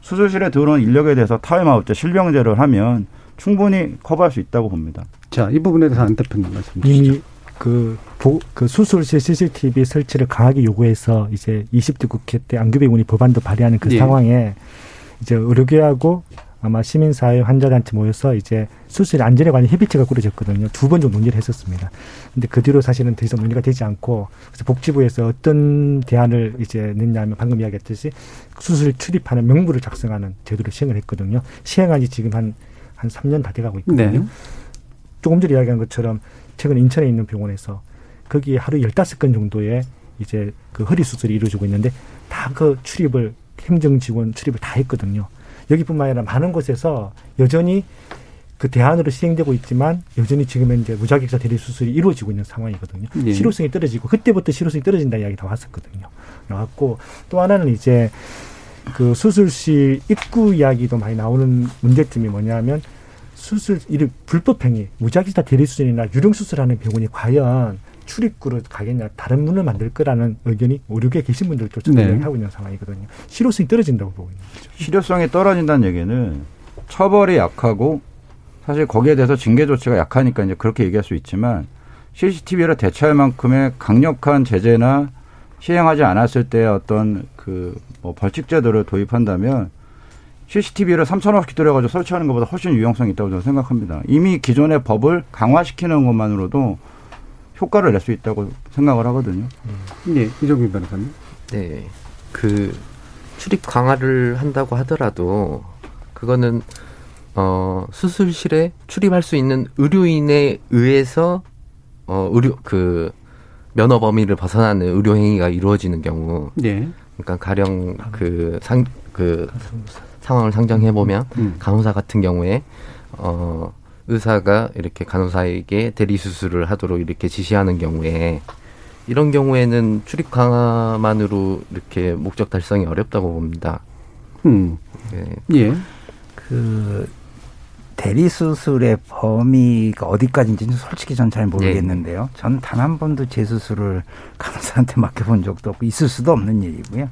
수술실에 들어오는 인력에 대해서 타임아웃제, 실명제를 하면 충분히 커버할 수 있다고 봅니다. 자, 이 부분에 대해서 안 대표님 말씀 주시죠. 이미 그, 보, 그 수술실 씨씨티비 설치를 강하게 요구해서 이제 이십 대 국회 때 안규백 의원이 법안도 발의하는 그 예. 상황에 이제 의료계하고 아마 시민사회 환자단체 모여서 이제 수술 안전에 관한 협의체가 꾸려졌거든요. 두 번 정도 논의를 했었습니다. 근데 그 뒤로 사실은 더 이상 논의가 되지 않고 그래서 복지부에서 어떤 대안을 이제 냈냐면 방금 이야기했듯이 수술 출입하는 명부를 작성하는 제도를 시행을 했거든요. 시행한 지 지금 한 한 삼 년 다 돼가고 있거든요. 네. 조금 전에 이야기한 것처럼 최근 인천에 있는 병원에서 거기에 하루 열다섯 건 정도의 이제 그 허리 수술이 이루어지고 있는데 다 그 출입을 행정 지원 출입을 다 했거든요. 여기뿐만 아니라 많은 곳에서 여전히 그 대안으로 시행되고 있지만 여전히 지금은 이제 무자격자 대리 수술이 이루어지고 있는 상황이거든요. 네. 실효성이 떨어지고 그때부터 실효성이 떨어진다는 이야기 다 왔었거든요. 나왔고 또 하나는 이제 그 수술실 입구 이야기도 많이 나오는 문제점이 뭐냐면 수술, 이를 불법행위, 무자격자 대리수술이나 유령수술하는 병원이 과연 출입구로 가겠냐, 다른 문을 만들 거라는 의견이 의료계에 계신 분들조차 네. 하고 있는 상황이거든요. 실효성이 떨어진다고 보고 있는 거죠. 실효성이 떨어진다는 얘기는 처벌이 약하고 사실 거기에 대해서 징계 조치가 약하니까 이제 그렇게 얘기할 수 있지만 씨씨티비를 대체할 만큼의 강력한 제재나 시행하지 않았을 때의 어떤 그 뭐 벌칙제도를 도입한다면 씨씨티비를 삼천억씩 들여가지고 설치하는 것보다 훨씬 유용성이 있다고 저는 생각합니다. 이미 기존의 법을 강화시키는 것만으로도 효과를 낼 수 있다고 생각을 하거든요. 네, 이정민 변호사님. 네, 그 출입 강화를 한다고 하더라도 그거는 어, 수술실에 출입할 수 있는 의료인에 의해서 어, 의료 그 면허 범위를 벗어나는 의료 행위가 이루어지는 경우, 네. 그러니까 가령 그 상 그 상황을 상정해 보면 음. 간호사 같은 경우에 어. 의사가 이렇게 간호사에게 대리수술을 하도록 이렇게 지시하는 경우에 이런 경우에는 출입 강화만으로 이렇게 목적 달성이 어렵다고 봅니다. 음. 네. 예. 그 대리수술의 범위가 어디까지인지는 솔직히 전 잘 모르겠는데요. 예. 저는 단 한 번도 제 수술을 간호사한테 맡겨본 적도 없고 있을 수도 없는 일이고요.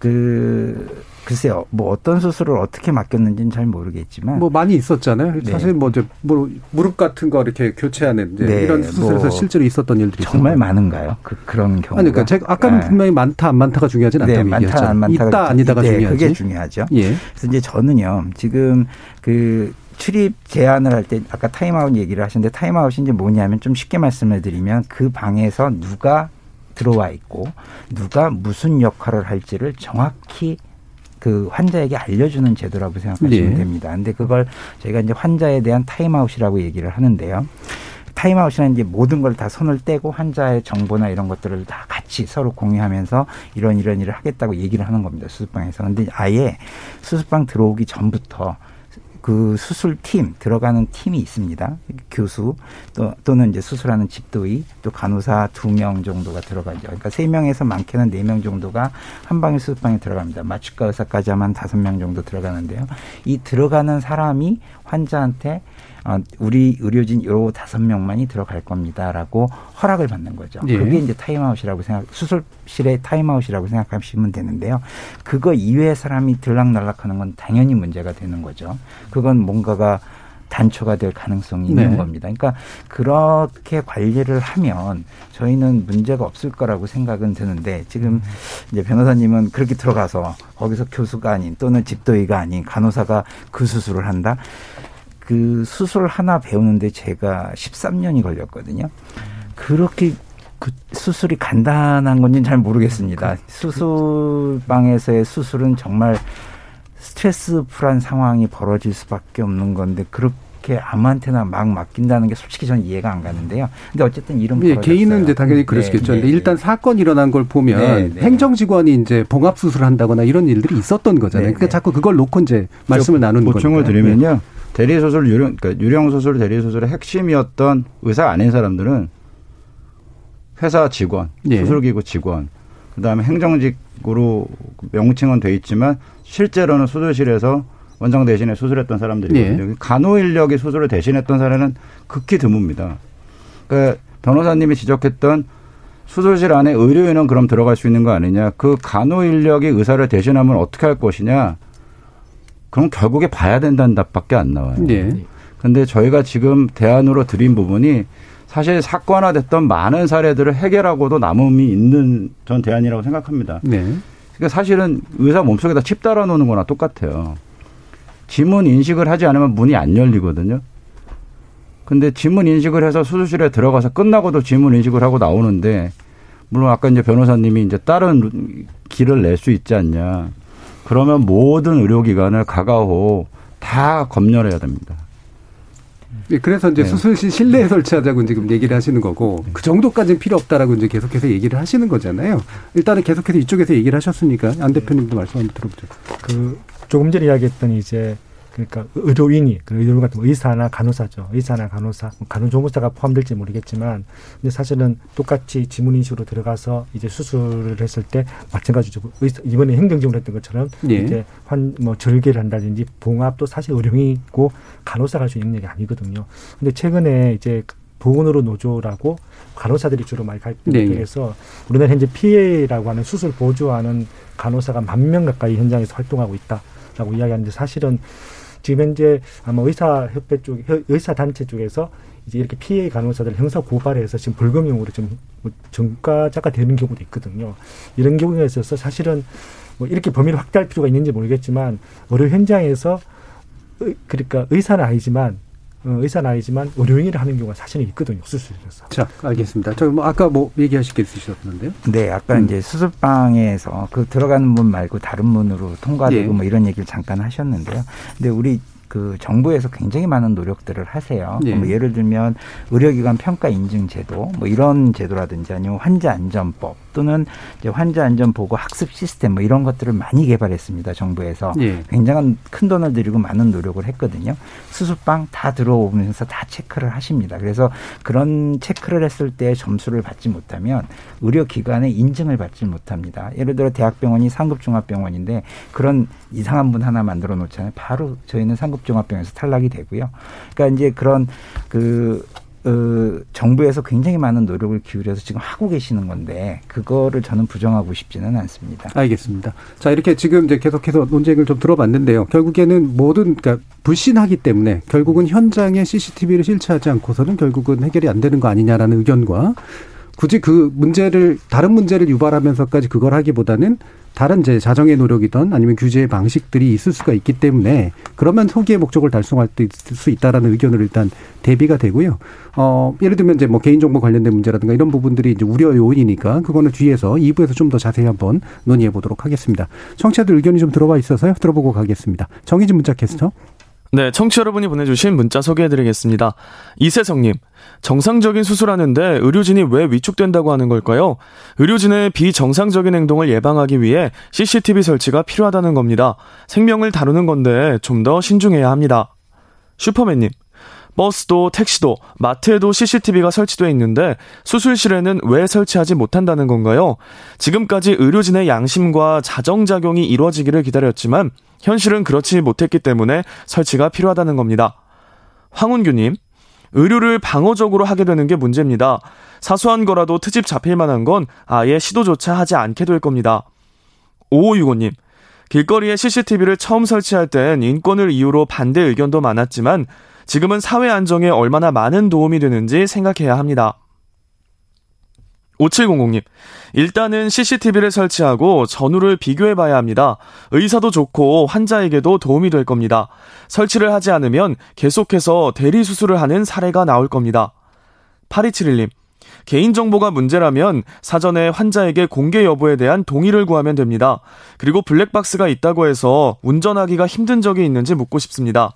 그 글쎄요, 뭐 어떤 수술을 어떻게 맡겼는지는 잘 모르겠지만 뭐 많이 있었잖아요. 네. 사실 뭐 이제 뭐 무릎 같은 거 이렇게 교체하는 이제 네. 이런 수술에서 뭐 실제로 있었던 일들이 정말 있었나요? 많은가요? 그 그런 경우가. 아니, 그러니까 제가 아까는 네. 분명히 많다 안 많다가 중요하지는 않다고 네, 얘기했죠. 많다 안 많다가 있다 아니다가 네, 중요하지. 그게 중요하죠. 예. 그래서 이제 저는요 지금 그 출입 제한을 할 때 아까 타임아웃 얘기를 하셨는데 타임아웃이 이제 뭐냐면 좀 쉽게 말씀을 드리면 그 방에서 누가 들어와 있고 누가 무슨 역할을 할지를 정확히 그 환자에게 알려주는 제도라고 생각하시면 예. 됩니다. 그런데 그걸 저희가 이제 환자에 대한 타임아웃이라고 얘기를 하는데요. 타임아웃이라는 이제 모든 걸 다 손을 떼고 환자의 정보나 이런 것들을 다 같이 서로 공유하면서 이런 이런 일을 하겠다고 얘기를 하는 겁니다. 수술방에서. 그런데 아예 수술방 들어오기 전부터 그 수술팀 들어가는 팀이 있습니다. 교수 또, 또는 이제 수술하는 집도의 또 간호사 두 명 정도가 들어가죠. 그러니까 세 명에서 많게는 네 명 정도가 한 방에 수술방에 들어갑니다. 마취과 의사까지 하면 다섯 명 정도 들어가는데요. 이 들어가는 사람이 환자한테 우리 의료진 요 다섯 명만이 들어갈 겁니다라고 허락을 받는 거죠. 예. 그게 이제 타임아웃이라고 생각, 수술실의 타임아웃이라고 생각하시면 되는데요. 그거 이외의 사람이 들락날락하는 건 당연히 문제가 되는 거죠. 그건 뭔가가 단초가 될 가능성이 있는 네. 겁니다. 그러니까 그렇게 관리를 하면 저희는 문제가 없을 거라고 생각은 드는데, 지금 이제 변호사님은 그렇게 들어가서 거기서 교수가 아닌 또는 집도의가 아닌 간호사가 그 수술을 한다. 그 수술 하나 배우는데 제가 십삼 년이 걸렸거든요. 그렇게 그 수술이 간단한 건지는 잘 모르겠습니다. 수술방에서의 수술은 정말 스트레스 풀한 상황이 벌어질 수밖에 없는 건데, 그렇게 아무한테나 막 맡긴다는 게 솔직히 전 이해가 안 가는데요. 근데 어쨌든 이런 예, 개인은 이제 당연히 그러시겠죠. 네, 네, 네. 일단 사건 일어난 걸 보면 네, 네. 행정직원이 이제 봉합 수술을 한다거나 이런 일들이 있었던 거잖아요. 네, 그러니까 네. 자꾸 그걸 놓고 이제 말씀을 나누는 거죠. 보충을 드리면요, 대리소설 유령, 그러니까 유령소설 대리소설의 핵심이었던 의사 아닌 사람들은 회사 직원, 네. 수술기구 직원, 그다음에 행정직으로 명칭은 돼 있지만 실제로는 수술실에서 원장 대신에 수술했던 사람들이거든요. 예. 간호 인력이 수술을 대신했던 사례는 극히 드뭅니다. 그러니까 변호사님이 지적했던 수술실 안에 의료인은 그럼 들어갈 수 있는 거 아니냐. 그 간호 인력이 의사를 대신하면 어떻게 할 것이냐. 그럼 결국에 봐야 된다는 답밖에 안 나와요. 그런데 예. 저희가 지금 대안으로 드린 부분이 사실 사건화됐던 많은 사례들을 해결하고도 남음이 있는 전 대안이라고 생각합니다. 네. 그러니까 사실은 의사 몸속에다 칩 달아놓는 거나 똑같아요. 지문 인식을 하지 않으면 문이 안 열리거든요. 근데 지문 인식을 해서 수술실에 들어가서 끝나고도 지문 인식을 하고 나오는데, 물론 아까 이제 변호사님이 이제 다른 길을 낼 수 있지 않냐. 그러면 모든 의료기관을 가가호 다 검열해야 됩니다. 그래서 이제 네. 수술실 실내에 설치하자고 지금 얘기를 하시는 거고, 그 정도까지는 필요 없다라고 이제 계속해서 얘기를 하시는 거잖아요. 일단은 계속해서 이쪽에서 얘기를 하셨으니까 안 대표님도 말씀 한번 들어보죠. 그 조금 전에 이야기했던 이제 그러니까 의료인이, 의료인 같은 의사나 간호사죠. 의사나 간호사, 간호조무사가 포함될지 모르겠지만, 근데 사실은 똑같이 지문인식으로 들어가서 이제 수술을 했을 때 마찬가지죠. 이번에 행정적으로 했던 것처럼 예. 이제 환, 뭐 절개를 한다든지 봉합도 사실 의료인이고 간호사가 할 수 있는 일이 아니거든요. 근데 최근에 이제 보건의료 노조라고 간호사들이 주로 많이 가입돼서 네. 우리나라 현재 피에이라고 하는 수술 보조하는 간호사가 만 명 가까이 현장에서 활동하고 있다라고 이야기하는데, 사실은 지금 현재 아마 의사협회 쪽, 의사단체 쪽에서 이제 이렇게 피해 간호사들 형사 고발해서 지금 벌금형으로 좀 전과자가 되는 경우도 있거든요. 이런 경우에 있어서 사실은 뭐 이렇게 범위를 확대할 필요가 있는지 모르겠지만, 의료 현장에서, 그러니까 의사는 아니지만, 의사는 아니지만 의료인을 하는 경우가 사실은 있거든요. 수술실에서. 자, 알겠습니다. 저 뭐 아까 뭐 얘기하실 게 있으셨는데요? 네, 아까 음. 이제 수술방에서 그 들어가는 문 말고 다른 문으로 통과되고 예. 뭐 이런 얘기를 잠깐 하셨는데요. 근데 우리 그 정부에서 굉장히 많은 노력들을 하세요. 예. 뭐 예를 들면 의료기관 평가 인증 제도, 뭐 이런 제도라든지, 아니면 환자 안전법, 또는 이제 환자 안전 보고 학습 시스템, 뭐 이런 것들을 많이 개발했습니다. 정부에서 예. 굉장한 큰 돈을 들이고 많은 노력을 했거든요. 수술방 다 들어오면서 다 체크를 하십니다. 그래서 그런 체크를 했을 때 점수를 받지 못하면 의료기관의 인증을 받지 못합니다. 예를 들어 대학병원이 상급종합병원인데 그런 이상한 분 하나 만들어 놓잖아요. 바로 저희는 상급종합병원에서 탈락이 되고요. 그러니까 이제 그런 그 어, 정부에서 굉장히 많은 노력을 기울여서 지금 하고 계시는 건데, 그거를 저는 부정하고 싶지는 않습니다. 알겠습니다. 자, 이렇게 지금 이제 계속해서 논쟁을 좀 들어봤는데요. 결국에는 모든, 그러니까 불신하기 때문에 결국은 현장에 씨씨티비를 실체하지 않고서는 결국은 해결이 안 되는 거 아니냐라는 의견과, 굳이 그 문제를, 다른 문제를 유발하면서까지 그걸 하기보다는 다른 이제 자정의 노력이든 아니면 규제의 방식들이 있을 수가 있기 때문에 그러면 소기의 목적을 달성할 수 있다라는 의견으로 일단 대비가 되고요. 어, 예를 들면 이제 뭐 개인정보 관련된 문제라든가 이런 부분들이 이제 우려 요인이니까 그거는 뒤에서 이 부에서 좀 더 자세히 한번 논의해 보도록 하겠습니다. 청취자들 의견이 좀 들어와 있어서요. 들어보고 가겠습니다. 정의진 문자 캐스터. 네, 청취 여러분이 보내주신 문자 소개해드리겠습니다. 이세성님, 정상적인 수술하는데 의료진이 왜 위축된다고 하는 걸까요? 의료진의 비정상적인 행동을 예방하기 위해 씨씨티비 설치가 필요하다는 겁니다. 생명을 다루는 건데 좀 더 신중해야 합니다. 슈퍼맨님, 버스도 택시도 마트에도 씨씨티비가 설치되어 있는데 수술실에는 왜 설치하지 못한다는 건가요? 지금까지 의료진의 양심과 자정작용이 이루어지기를 기다렸지만 현실은 그렇지 못했기 때문에 설치가 필요하다는 겁니다. 황운규님, 의료를 방어적으로 하게 되는 게 문제입니다. 사소한 거라도 트집 잡힐 만한 건 아예 시도조차 하지 않게 될 겁니다. 오오육오님, 길거리에 씨씨티비를 처음 설치할 땐 인권을 이유로 반대 의견도 많았지만 지금은 사회 안정에 얼마나 많은 도움이 되는지 생각해야 합니다. 오칠공공님, 일단은 씨씨티비를 설치하고 전후를 비교해봐야 합니다. 의사도 좋고 환자에게도 도움이 될 겁니다. 설치를 하지 않으면 계속해서 대리수술을 하는 사례가 나올 겁니다. 팔이칠일님, 개인정보가 문제라면 사전에 환자에게 공개 여부에 대한 동의를 구하면 됩니다. 그리고 블랙박스가 있다고 해서 운전하기가 힘든 적이 있는지 묻고 싶습니다.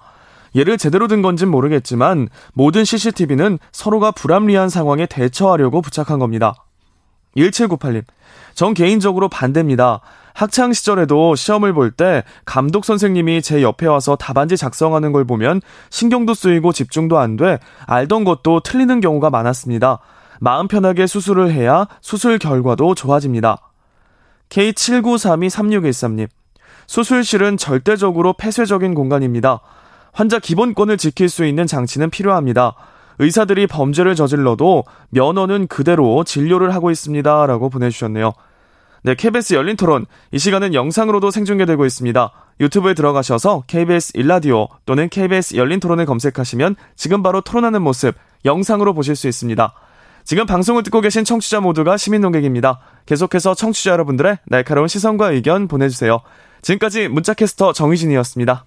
예를 제대로 든 건진 모르겠지만 모든 씨씨티비는 서로가 불합리한 상황에 대처하려고 부착한 겁니다. 일칠구팔님, 전 개인적으로 반대입니다. 학창시절에도 시험을 볼 때 감독 선생님이 제 옆에 와서 답안지 작성하는 걸 보면 신경도 쓰이고 집중도 안 돼 알던 것도 틀리는 경우가 많았습니다. 마음 편하게 수술을 해야 수술 결과도 좋아집니다. 케이 칠구삼이삼육일삼님, 수술실은 절대적으로 폐쇄적인 공간입니다. 환자 기본권을 지킬 수 있는 장치는 필요합니다. 의사들이 범죄를 저질러도 면허는 그대로 진료를 하고 있습니다. 라고 보내주셨네요. 네, 케이비에스 열린토론, 이 시간은 영상으로도 생중계되고 있습니다. 유튜브에 들어가셔서 케이비에스 일라디오 또는 케이비에스 열린토론을 검색하시면 지금 바로 토론하는 모습 영상으로 보실 수 있습니다. 지금 방송을 듣고 계신 청취자 모두가 시민논객입니다. 계속해서 청취자 여러분들의 날카로운 시선과 의견 보내주세요. 지금까지 문자캐스터 정희진이었습니다.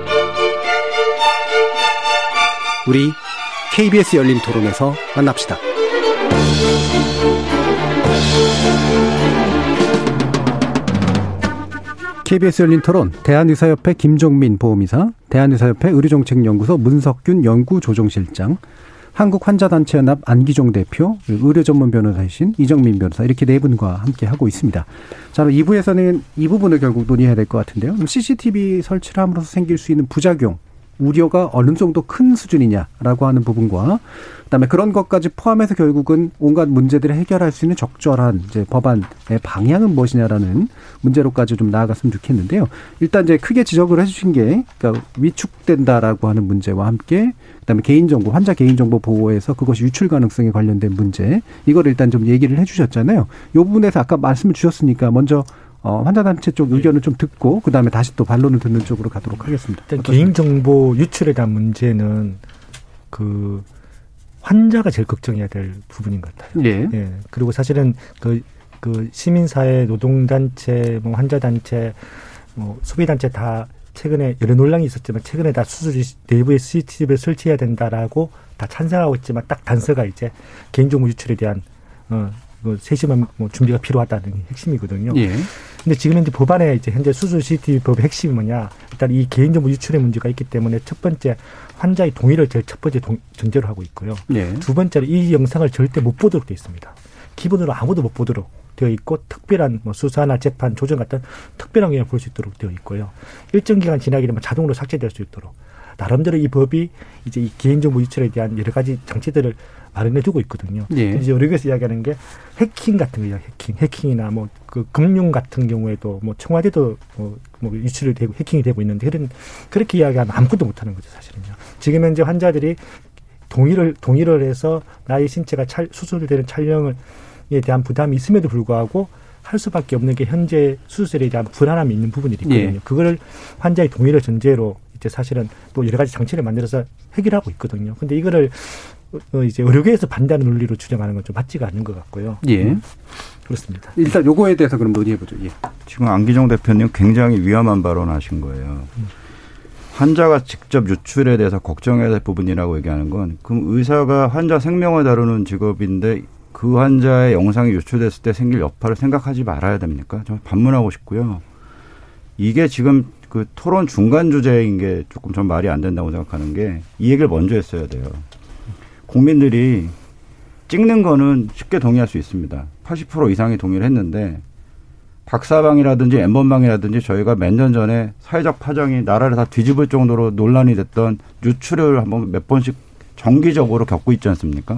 우리 케이비에스 열린 토론에서 만납시다. 케이비에스 열린 토론, 대한의사협회 김종민 보험이사, 대한의사협회 의료정책연구소 문석균 연구조정실장, 한국환자단체연합 안기종 대표, 의료전문변호사이신 이정민 변호사, 이렇게 네 분과 함께 하고 있습니다. 자, 그럼 이 부에서는 이 부분을 결국 논의해야 될 것 같은데요. 씨씨티비 설치를 함으로써 생길 수 있는 부작용, 우려가 어느 정도 큰 수준이냐라고 하는 부분과 그다음에 그런 것까지 포함해서 결국은 온갖 문제들을 해결할 수 있는 적절한 이제 법안의 방향은 무엇이냐라는 문제로까지 좀 나아갔으면 좋겠는데요. 일단 이제 크게 지적을 해주신 게, 그러니까 위축된다라고 하는 문제와 함께 그다음에 개인정보, 환자 개인정보 보호에서 그것이 유출 가능성에 관련된 문제, 이걸 일단 좀 얘기를 해주셨잖아요. 이 부분에서 아까 말씀을 주셨으니까 먼저 어, 환자단체 쪽 의견을 좀 듣고 그다음에 다시 또 반론을 듣는 쪽으로 가도록 하겠습니다. 일단 개인정보 유출에 대한 문제는 그 환자가 제일 걱정해야 될 부분인 것 같아요. 예. 예. 그리고 사실은 그, 그 시민사회, 노동단체, 뭐 환자단체, 뭐 소비단체 다 최근에 여러 논란이 있었지만 최근에 다 수술이 내부에 씨씨티비를 설치해야 된다라고 다 찬성하고 있지만 딱 단서가 이제 개인정보 유출에 대한 어, 그 세심한 뭐 준비가 필요하다는 게 핵심이거든요. 예. 근데 지금 이제 법안에 이제 현재 수술 씨씨티비 법의 핵심이 뭐냐? 일단 이 개인정보 유출의 문제가 있기 때문에 첫 번째 환자의 동의를 제일 첫 번째 동, 전제로 하고 있고요. 예. 두 번째로 이 영상을 절대 못 보도록 되어 있습니다. 기본으로 아무도 못 보도록 되어 있고 특별한 뭐 수사나 재판, 조정 같은 특별한 경우에 볼 수 있도록 되어 있고요. 일정 기간 지나게 되면 자동으로 삭제될 수 있도록 나름대로 이 법이 이제 이 개인정보 유출에 대한 여러 가지 장치들을 마련해 두고 있거든요. 예. 이제 여기서 이야기하는 게 해킹 같은 거예요. 해킹, 해킹이나 뭐 그 금융 같은 경우에도 뭐 청와대도 뭐, 뭐 유출이 되고 해킹이 되고 있는데 그런 그렇게 이야기하면 아무것도 못하는 거죠, 사실은요. 지금 현재 환자들이 동의를 동의를 해서 나의 신체가 찰, 수술되는 촬영을 에 대한 부담이 있음에도 불구하고 할 수밖에 없는 게 현재 수술에 대한 불안함이 있는 부분이 있거든요. 예. 그거를 환자의 동의를 전제로 이제 사실은 또 여러 가지 장치를 만들어서 해결하고 있거든요. 근데 이거를 어, 이제 의료계에서 반대하는 논리로 주장하는 건 좀 맞지가 않은 것 같고요. 예. 음, 그렇습니다. 일단 요거에 대해서 그럼 논의해보죠. 예. 지금 안기종 대표님 굉장히 위험한 발언하신 거예요. 음. 환자가 직접 유출에 대해서 걱정해야 될 부분이라고 얘기하는 건 그럼 의사가 환자 생명을 다루는 직업인데 그 환자의 영상이 유출됐을 때 생길 여파를 생각하지 말아야 됩니까? 좀 반문하고 싶고요. 이게 지금 그 토론 중간 주제인 게 조금 전 말이 안 된다고 생각하는 게 이 얘기를 먼저 했어야 돼요. 국민들이 찍는 거는 쉽게 동의할 수 있습니다. 팔십 퍼센트 이상이 동의를 했는데 박사방이라든지 엠번방이라든지 저희가 몇 년 전에 사회적 파장이 나라를 다 뒤집을 정도로 논란이 됐던 유출을 한번 몇 번씩 정기적으로 겪고 있지 않습니까?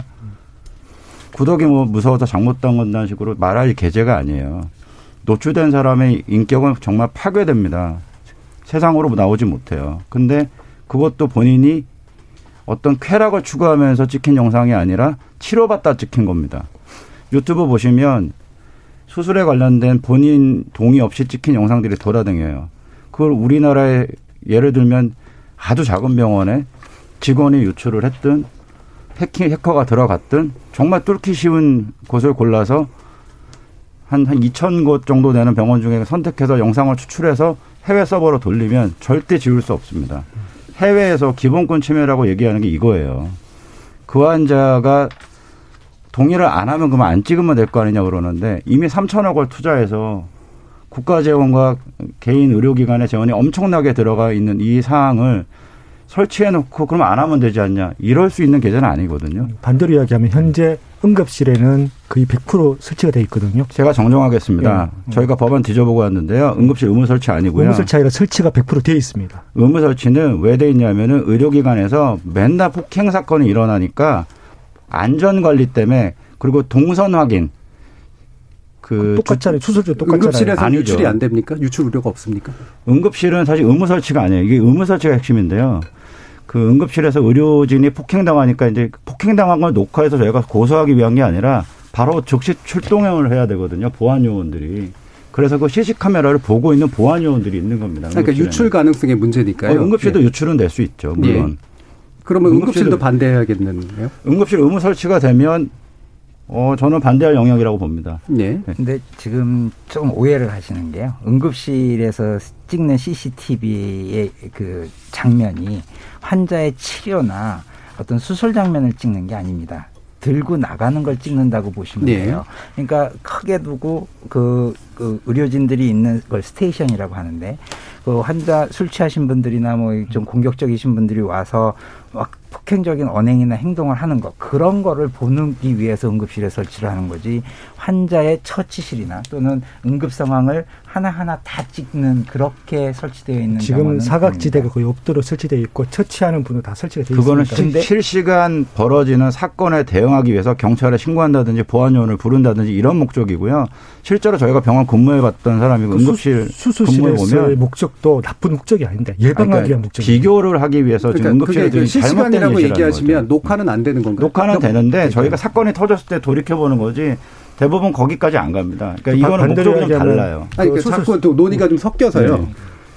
구독이 뭐 무서워서 잘못된 건다는 식으로 말할 계제가 아니에요. 노출된 사람의 인격은 정말 파괴됩니다. 세상으로 나오지 못해요. 근데 그것도 본인이 어떤 쾌락을 추구하면서 찍힌 영상이 아니라 치료받다 찍힌 겁니다. 유튜브 보시면 수술에 관련된 본인 동의 없이 찍힌 영상들이 돌아다녀요. 그걸 우리나라에 예를 들면 아주 작은 병원에 직원이 유출을 했든 해킹, 해커가 들어갔든 정말 뚫기 쉬운 곳을 골라서 한, 한 이천 곳 정도 되는 병원 중에 선택해서 영상을 추출해서 해외 서버로 돌리면 절대 지울 수 없습니다. 해외에서 기본권 침해라고 얘기하는 게 이거예요. 그 환자가 동의를 안 하면 그만 안 찍으면 될 거 아니냐 그러는데 이미 삼천억 원 투자해서 국가 재원과 개인 의료기관의 재원이 엄청나게 들어가 있는 이 사항을 설치해놓고 그럼 안 하면 되지 않냐. 이럴 수 있는 계좌는 아니거든요. 반대로 이야기하면 현재 응급실에는 거의 백 퍼센트 설치가 돼 있거든요. 제가 정정하겠습니다. 예. 저희가 법안 뒤져보고 왔는데요. 응급실 의무 설치 아니고요. 의무 설치 아니라 설치가 백 퍼센트 되어 있습니다. 의무 설치는 왜 돼 있냐면은 의료기관에서 맨날 폭행 사건이 일어나니까 안전관리 때문에 그리고 동선 확인. 그 똑같잖아요. 수술도 똑같잖아요. 응급실에서 아니죠. 유출이 안 됩니까? 유출 우려가 없습니까? 응급실은 사실 의무 설치가 아니에요. 이게 의무 설치가 핵심인데요. 그 응급실에서 의료진이 폭행당하니까 이제 폭행당한 걸 녹화해서 저희가 고소하기 위한 게 아니라 바로 즉시 출동을 해야 되거든요. 보안 요원들이. 그래서 그 씨씨카메라를 보고 있는 보안 요원들이 있는 겁니다. 응급실에는. 그러니까 유출 가능성의 문제니까요. 어, 응급실도 예. 유출은 될 수 있죠. 물론. 예. 그러면 응급실도 반대해야겠는데요? 응급실 의무 설치가 되면 어, 저는 반대할 영역이라고 봅니다. 네. 근데 지금 조금 오해를 하시는 게요. 응급실에서 찍는 씨씨티비의 그 장면이 환자의 치료나 어떤 수술 장면을 찍는 게 아닙니다. 들고 나가는 걸 찍는다고 보시면 네. 돼요. 그러니까 크게 두고 그, 그 의료진들이 있는 걸 스테이션이라고 하는데 그 환자 술 취하신 분들이나 뭐 좀 공격적이신 분들이 와서 막 폭행적인 언행이나 행동을 하는 것 그런 거를 보기 위해서 응급실에 설치를 하는 거지 환자의 처치실이나 또는 응급 상황을 하나하나 다 찍는 그렇게 설치되어 있는 지금 사각지대가 거의 없도록 설치되어 있고 처치하는 분은 다 설치가 되어 있습니다. 그거는 실시간 벌어지는 사건에 대응하기 위해서 경찰에 신고한다든지 보안요원을 부른다든지 이런 목적이고요. 실제로 저희가 병원 근무해봤던 사람이고 응급실 근무해 보면 목적도 나쁜 목적이 아닌데 예방하기 그러니까 위한 목적 비교를 하기 위해서 그러니까 지금 응급실에 들이 시간이라고 얘기하시면 거죠. 녹화는 안 되는 건가요? 녹화는 그러니까 되는데 그러니까. 저희가 사건이 터졌을 때 돌이켜보는 거지 대부분 거기까지 안 갑니다. 그러니까 이거는 목적이 좀 달라요. 아니, 그러니까 자꾸 또 논의가 좀 섞여서요. 네.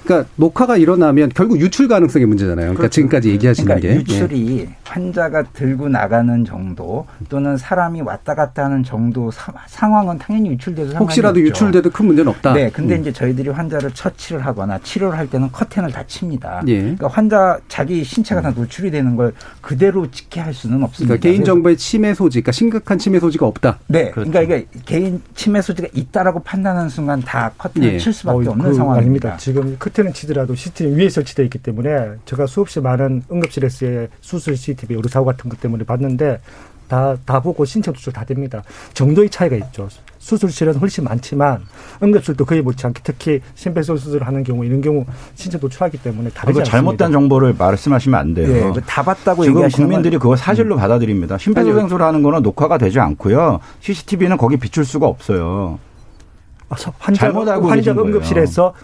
그러니까 녹화가 일어나면 결국 유출 가능성의 문제잖아요. 그러니까 그렇죠. 지금까지 얘기하시는 그러니까 게. 유출이 예. 환자가 들고 나가는 정도 또는 사람이 왔다 갔다 하는 정도 사, 상황은 당연히 유출돼도 상관이 혹시라도 없죠. 유출돼도 큰 문제는 없다. 네. 근데 음. 이제 저희들이 환자를 처치를 하거나 치료를 할 때는 커튼을 다 칩니다. 예. 그러니까 환자 자기 신체가 다 노출이 되는 걸 그대로 찍게 할 수는 없습니다. 그러니까 개인정보의 침해 소지, 그러니까 심각한 침해 소지가 없다. 네. 그렇죠. 그러니까 이게 개인 침해 소지가 있다라고 판단하는 순간 다 커튼을 예. 칠 수밖에 어이, 없는 그, 상황입니다. 아닙니다. 지금 커튼 는 치더라도 시스템 위에 설치되어 있기 때문에 제가 수없이 많은 응급실에서의 수술 씨씨티비 의료사고 같은 것 때문에 봤는데 다, 다 보고 신체 노출 다 됩니다. 정도의 차이가 있죠. 수술실은 훨씬 많지만 응급실도 거의 못지않게 특히 심폐소생 수술을 하는 경우 이런 경우 신체 노출하기 때문에 다르지 않습니다. 잘못된 정보를 말씀하시면 안 돼요. 네, 다 봤다고 지금 국민들이 그거 사실로 음. 받아들입니다. 심폐소생 수술하는 거는 녹화가 되지 않고요. 씨씨티비는 거기 비출 수가 없어요. 아, 환자, 잘못 알고 환자 응급실에서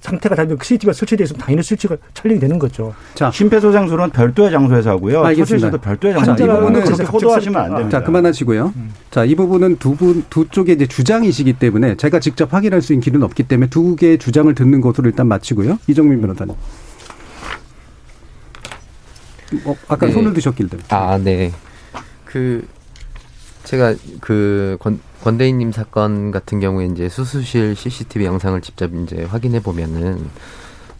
상태가 다르면 씨씨티비가 설치되어 있으면 당연히 설치가 촬영이 되는 거죠. 자, 심폐소생술은 별도의 장소에서 하고요. 소실수도 별도의 장소에서 하고요. 환자는 그렇게 호도하시면 안 됩니다. 자, 그만하시고요. 음. 자, 이 부분은 두 분, 두 쪽의 이제 주장이시기 때문에 제가 직접 확인할 수 있는 길은 없기 때문에 두 개의 주장을 듣는 것으로 일단 마치고요. 이정민 변호사님. 어, 아까 네. 손을 드셨길래. 아, 네. 그, 제가 그, 권, 권대희님 사건 같은 경우에 이제 수술실 씨씨티비 영상을 직접 이제 확인해 보면은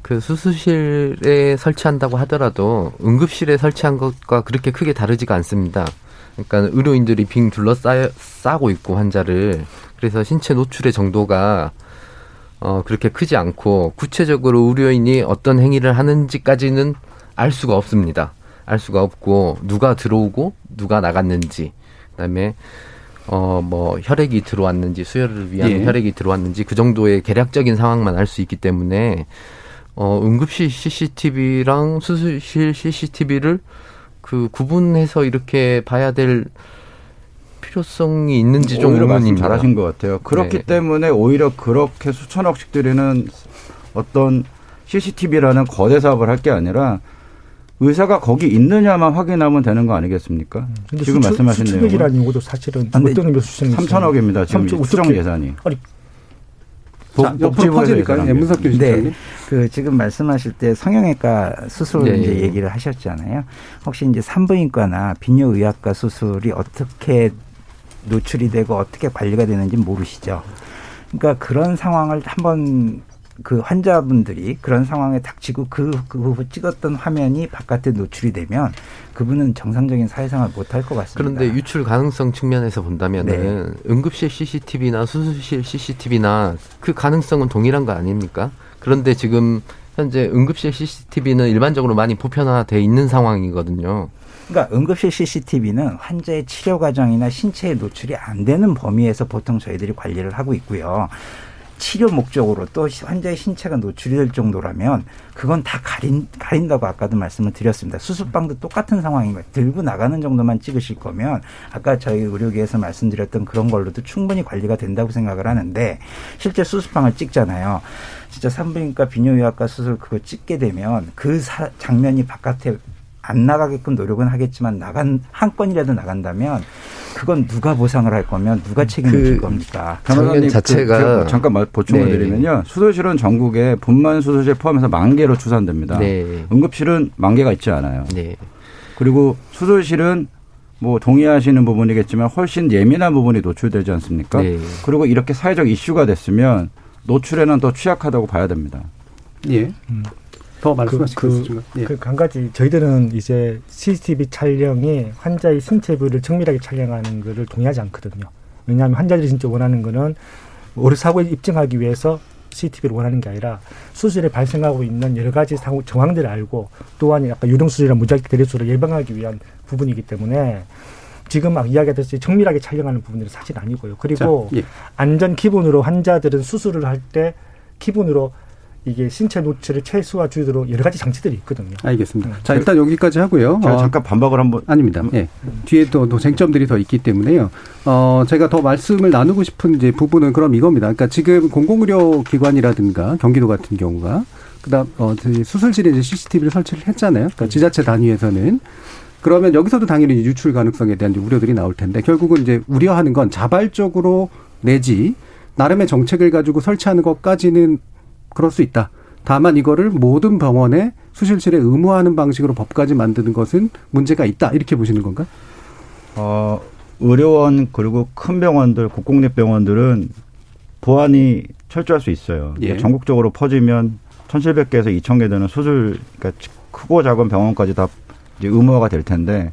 그 수술실에 설치한다고 하더라도 응급실에 설치한 것과 그렇게 크게 다르지가 않습니다. 그러니까 의료인들이 빙 둘러싸 싸고 있고 환자를 그래서 신체 노출의 정도가 어 그렇게 크지 않고 구체적으로 의료인이 어떤 행위를 하는지까지는 알 수가 없습니다. 알 수가 없고 누가 들어오고 누가 나갔는지. 그다음에 어, 뭐 혈액이 들어왔는지 수혈을 위한 예. 혈액이 들어왔는지 그 정도의 계략적인 상황만 알 수 있기 때문에 어, 응급실 씨씨티비랑 수술실 씨씨티비를 그 구분해서 이렇게 봐야 될 필요성이 있는지 좀 의문입니다. 잘하신 것 같아요. 그렇기 네. 때문에 오히려 그렇게 수천억씩 들이는 어떤 씨씨티비라는 거대 사업을 할 게 아니라 의사가 거기 있느냐만 확인하면 되는 거 아니겠습니까? 근데 지금 수천, 말씀하신 내용은. 수천억이라는 용어도 사실은 어떤 의미로 수천억이 삼천억입니다. 지금 삼천, 수정 예산이. 아니. 옆으로 퍼지니까요. 네, 문석균 실장님. 네, 그 지금 말씀하실 때 성형외과 수술 네, 이제 네. 얘기를 하셨잖아요. 혹시 이제 산부인과나 비뇨의학과 수술이 어떻게 노출이 되고 어떻게 관리가 되는지 모르시죠. 그러니까 그런 상황을 한번 그 환자분들이 그런 상황에 닥치고 그, 그 찍었던 화면이 바깥에 노출이 되면 그분은 정상적인 사회생활 못할 것 같습니다. 그런데 유출 가능성 측면에서 본다면은 네. 응급실 씨씨티비나 수술실 씨씨티비나 그 가능성은 동일한 거 아닙니까? 그런데 지금 현재 응급실 씨씨티비는 일반적으로 많이 보편화되어 있는 상황이거든요. 그러니까 응급실 씨씨티비는 환자의 치료 과정이나 신체에 노출이 안 되는 범위에서 보통 저희들이 관리를 하고 있고요. 치료 목적으로 또 환자의 신체가 노출이 될 정도라면 그건 다 가린, 가린다고 아까도 말씀을 드렸습니다. 수술방도 똑같은 상황인 거예요. 들고 나가는 정도만 찍으실 거면 아까 저희 의료계에서 말씀드렸던 그런 걸로도 충분히 관리가 된다고 생각을 하는데 실제 수술방을 찍잖아요. 진짜 산부인과 비뇨의학과 수술 그거 찍게 되면 그 사, 장면이 바깥에 안 나가게끔 노력은 하겠지만 나간 한 건이라도 나간다면 그건 누가 보상을 할 거면 누가 책임질 그 겁니까? 장면 자체가 그 잠깐 보충을 네. 드리면요. 수술실은 전국에 분만 수술실 포함해서 만 개로 추산됩니다. 네. 응급실은 만 개가 있지 않아요. 네. 그리고 수술실은 뭐 동의하시는 부분이겠지만 훨씬 예민한 부분이 노출되지 않습니까? 네. 그리고 이렇게 사회적 이슈가 됐으면 노출에는 더 취약하다고 봐야 됩니다. 예. 음. 더 말씀하시겠습니다. 그, 그, 예. 그 한 가지 저희들은 이제 씨씨티비 촬영이 환자의 신체부를 정밀하게 촬영하는 것을 동의하지 않거든요. 왜냐하면 환자들이 진짜 원하는 거는 오류 사고를 입증하기 위해서 씨씨티비를 원하는 게 아니라 수술에 발생하고 있는 여러 가지 사고 정황들을 알고 또한 약간 유령 수술이나 무작위 대리수술을 예방하기 위한 부분이기 때문에 지금 막 이야기하듯이 정밀하게 촬영하는 부분들은 사실 아니고요. 그리고 자, 예. 안전 기본으로 환자들은 수술을 할 때 기본으로 이게 신체 노출을 최소화 주도록 여러 가지 장치들이 있거든요. 알겠습니다. 자, 일단 여기까지 하고요. 제가 어, 잠깐 반박을 한번. 아닙니다. 예. 네. 뒤에 또, 또 쟁점들이 더 있기 때문에요. 어, 제가 더 말씀을 나누고 싶은 이제 부분은 그럼 이겁니다. 그러니까 지금 공공의료기관이라든가 경기도 같은 경우가 그다음 어, 수술실에 이제 씨씨티비를 설치를 했잖아요. 그러니까 지자체 단위에서는. 그러면 여기서도 당연히 유출 가능성에 대한 이제 우려들이 나올 텐데 결국은 이제 우려하는 건 자발적으로 내지 나름의 정책을 가지고 설치하는 것까지는 그럴 수 있다. 다만 이거를 모든 병원에 수술실에 의무화하는 방식으로 법까지 만드는 것은 문제가 있다. 이렇게 보시는 건가? 어, 의료원 그리고 큰 병원들, 국공립병원들은 보안이 철저할 수 있어요. 예. 그러니까 전국적으로 퍼지면 천칠백 개에서 이천 개 되는 수술, 그러니까 크고 작은 병원까지 다 이제 의무화가 될 텐데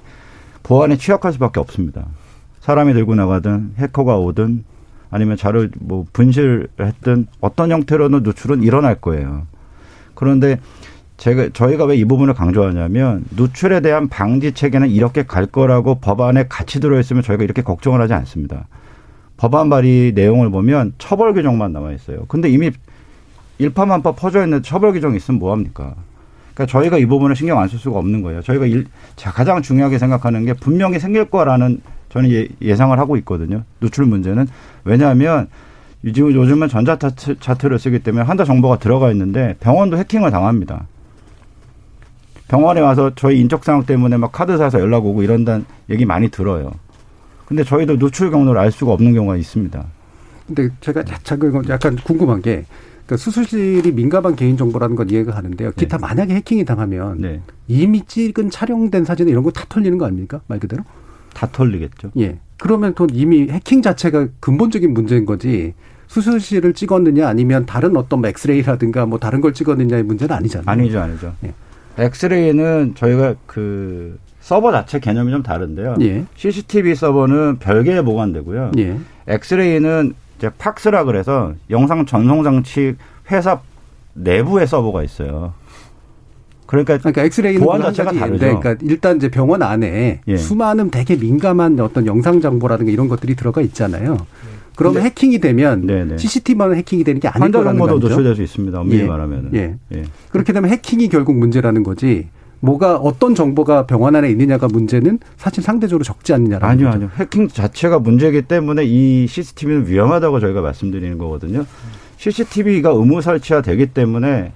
보안에 취약할 수밖에 없습니다. 사람이 들고 나가든 해커가 오든 아니면 자료 뭐 분실했든 어떤 형태로는 노출은 일어날 거예요. 그런데 제가 저희가 왜 이 부분을 강조하냐면 노출에 대한 방지 체계는 이렇게 갈 거라고 법안에 같이 들어있으면 저희가 이렇게 걱정을 하지 않습니다. 법안 발의 내용을 보면 처벌 규정만 남아 있어요. 근데 이미 일파만파 퍼져 있는 처벌 규정이 있으면 뭐 합니까? 그러니까 저희가 이 부분을 신경 안 쓸 수가 없는 거예요. 저희가 일, 가장 중요하게 생각하는 게 분명히 생길 거라는. 저는 예, 예상을 하고 있거든요. 노출 문제는. 왜냐하면 지금 요즘은 전자차트, 차트를 쓰기 때문에 환자 정보가 들어가 있는데 병원도 해킹을 당합니다. 병원에 와서 저희 인적사항 때문에 막 카드사에서 연락 오고 이런다는 얘기 많이 들어요. 근데 저희도 노출 경로를 알 수가 없는 경우가 있습니다. 근데 제가 약간 궁금한 게 그러니까 수술실이 민감한 개인정보라는 건 이해가 가는데요. 기타 네. 만약에 해킹이 당하면 네. 이미 찍은 촬영된 사진 이런 거 다 털리는 거 아닙니까? 말 그대로? 다 털리겠죠. 예. 그러면 또 이미 해킹 자체가 근본적인 문제인 거지 수술실을 찍었느냐 아니면 다른 어떤 엑스레이라든가 뭐 다른 걸 찍었느냐의 문제는 아니잖아요. 아니죠, 아니죠. 예. 엑스레이는 저희가 그 서버 자체 개념이 좀 다른데요. 예. 씨씨티비 서버는 별개에 보관되고요. 예. 엑스레이는 이제 팍스라 그래서 영상 전송 장치 회사 내부에 서버가 있어요. 그러니까, 그러니까 엑스레이는 보안 자체가 다르죠. 그러니까 일단 이제 병원 안에 예. 수많은 되게 민감한 어떤 영상 정보라든가 이런 것들이 들어가 있잖아요. 그러면 해킹이 되면 네네. 씨씨티비만 해킹이 되는 게 아닌 거라는 거죠. 환자 정보도 노출될 수 있습니다. 엄밀히 예. 말하면. 예. 예. 그렇게 되면 해킹이 결국 문제라는 거지. 뭐가 어떤 정보가 병원 안에 있느냐가 문제는 사실 상대적으로 적지 않느냐라는 아니요, 거죠. 아니요. 해킹 자체가 문제이기 때문에 이 씨씨티비는 위험하다고 저희가 말씀드리는 거거든요. 씨씨티비가 의무 설치화 되기 때문에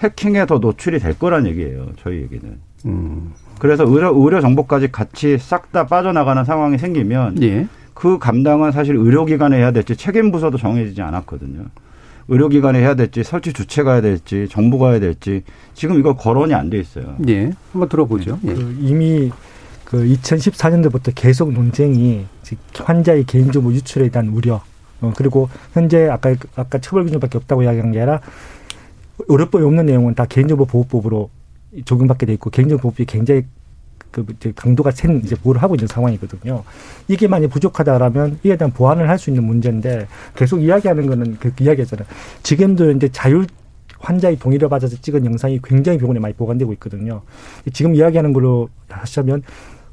해킹에 더 노출이 될 거란 얘기예요. 저희 얘기는. 음. 그래서 의료, 의료 정보까지 같이 싹 다 빠져나가는 상황이 생기면 예. 그 감당은 사실 의료기관에 해야 될지 책임 부서도 정해지지 않았거든요. 의료기관에 해야 될지 설치 주체가 해야 될지 정부가 해야 될지 지금 이거 거론이 안 돼 있어요. 예, 한번 들어보죠. 예. 그 이미 그 이천십사 년도부터 계속 논쟁이 환자의 개인정보 유출에 대한 우려 그리고 현재 아까 아까 처벌 기준밖에 없다고 이야기한 게 아니라 의료법이 없는 내용은 다 개인정보 보호법으로 적용받게 돼 있고 개인정보 보호법이 굉장히 그 강도가 센 이제 보호를 하고 있는 상황이거든요. 이게 많이 부족하다라면 이에 대한 보완을 할 수 있는 문제인데 계속 이야기하는 거는 그 이야기잖아요. 지금도 이제 자율 환자의 동의를 받아서 찍은 영상이 굉장히 병원에 많이 보관되고 있거든요. 지금 이야기하는 걸로 하시면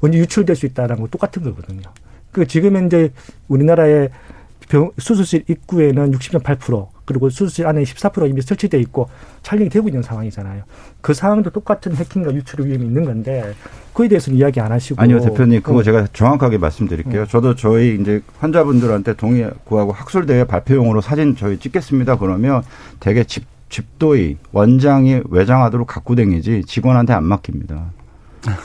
언제 유출될 수 있다는 거 똑같은 거거든요. 그 지금 현재 우리나라의 병, 수술실 입구에는 육십 점 팔 퍼센트 그리고 수술실 안에 십사 퍼센트 이미 설치되어 있고 촬영이 되고 있는 상황이잖아요. 그 상황도 똑같은 해킹과 유출의 위험이 있는 건데 그에 대해서는 이야기 안 하시고. 아니요, 대표님. 그거 어. 제가 정확하게 말씀드릴게요. 어. 저도 저희 이제 환자분들한테 동의 구하고 학술대회 발표용으로 사진 저희 찍겠습니다. 그러면 되게 집, 집도의 원장이 외장하도록 갖고 다니지 직원한테 안 맡깁니다.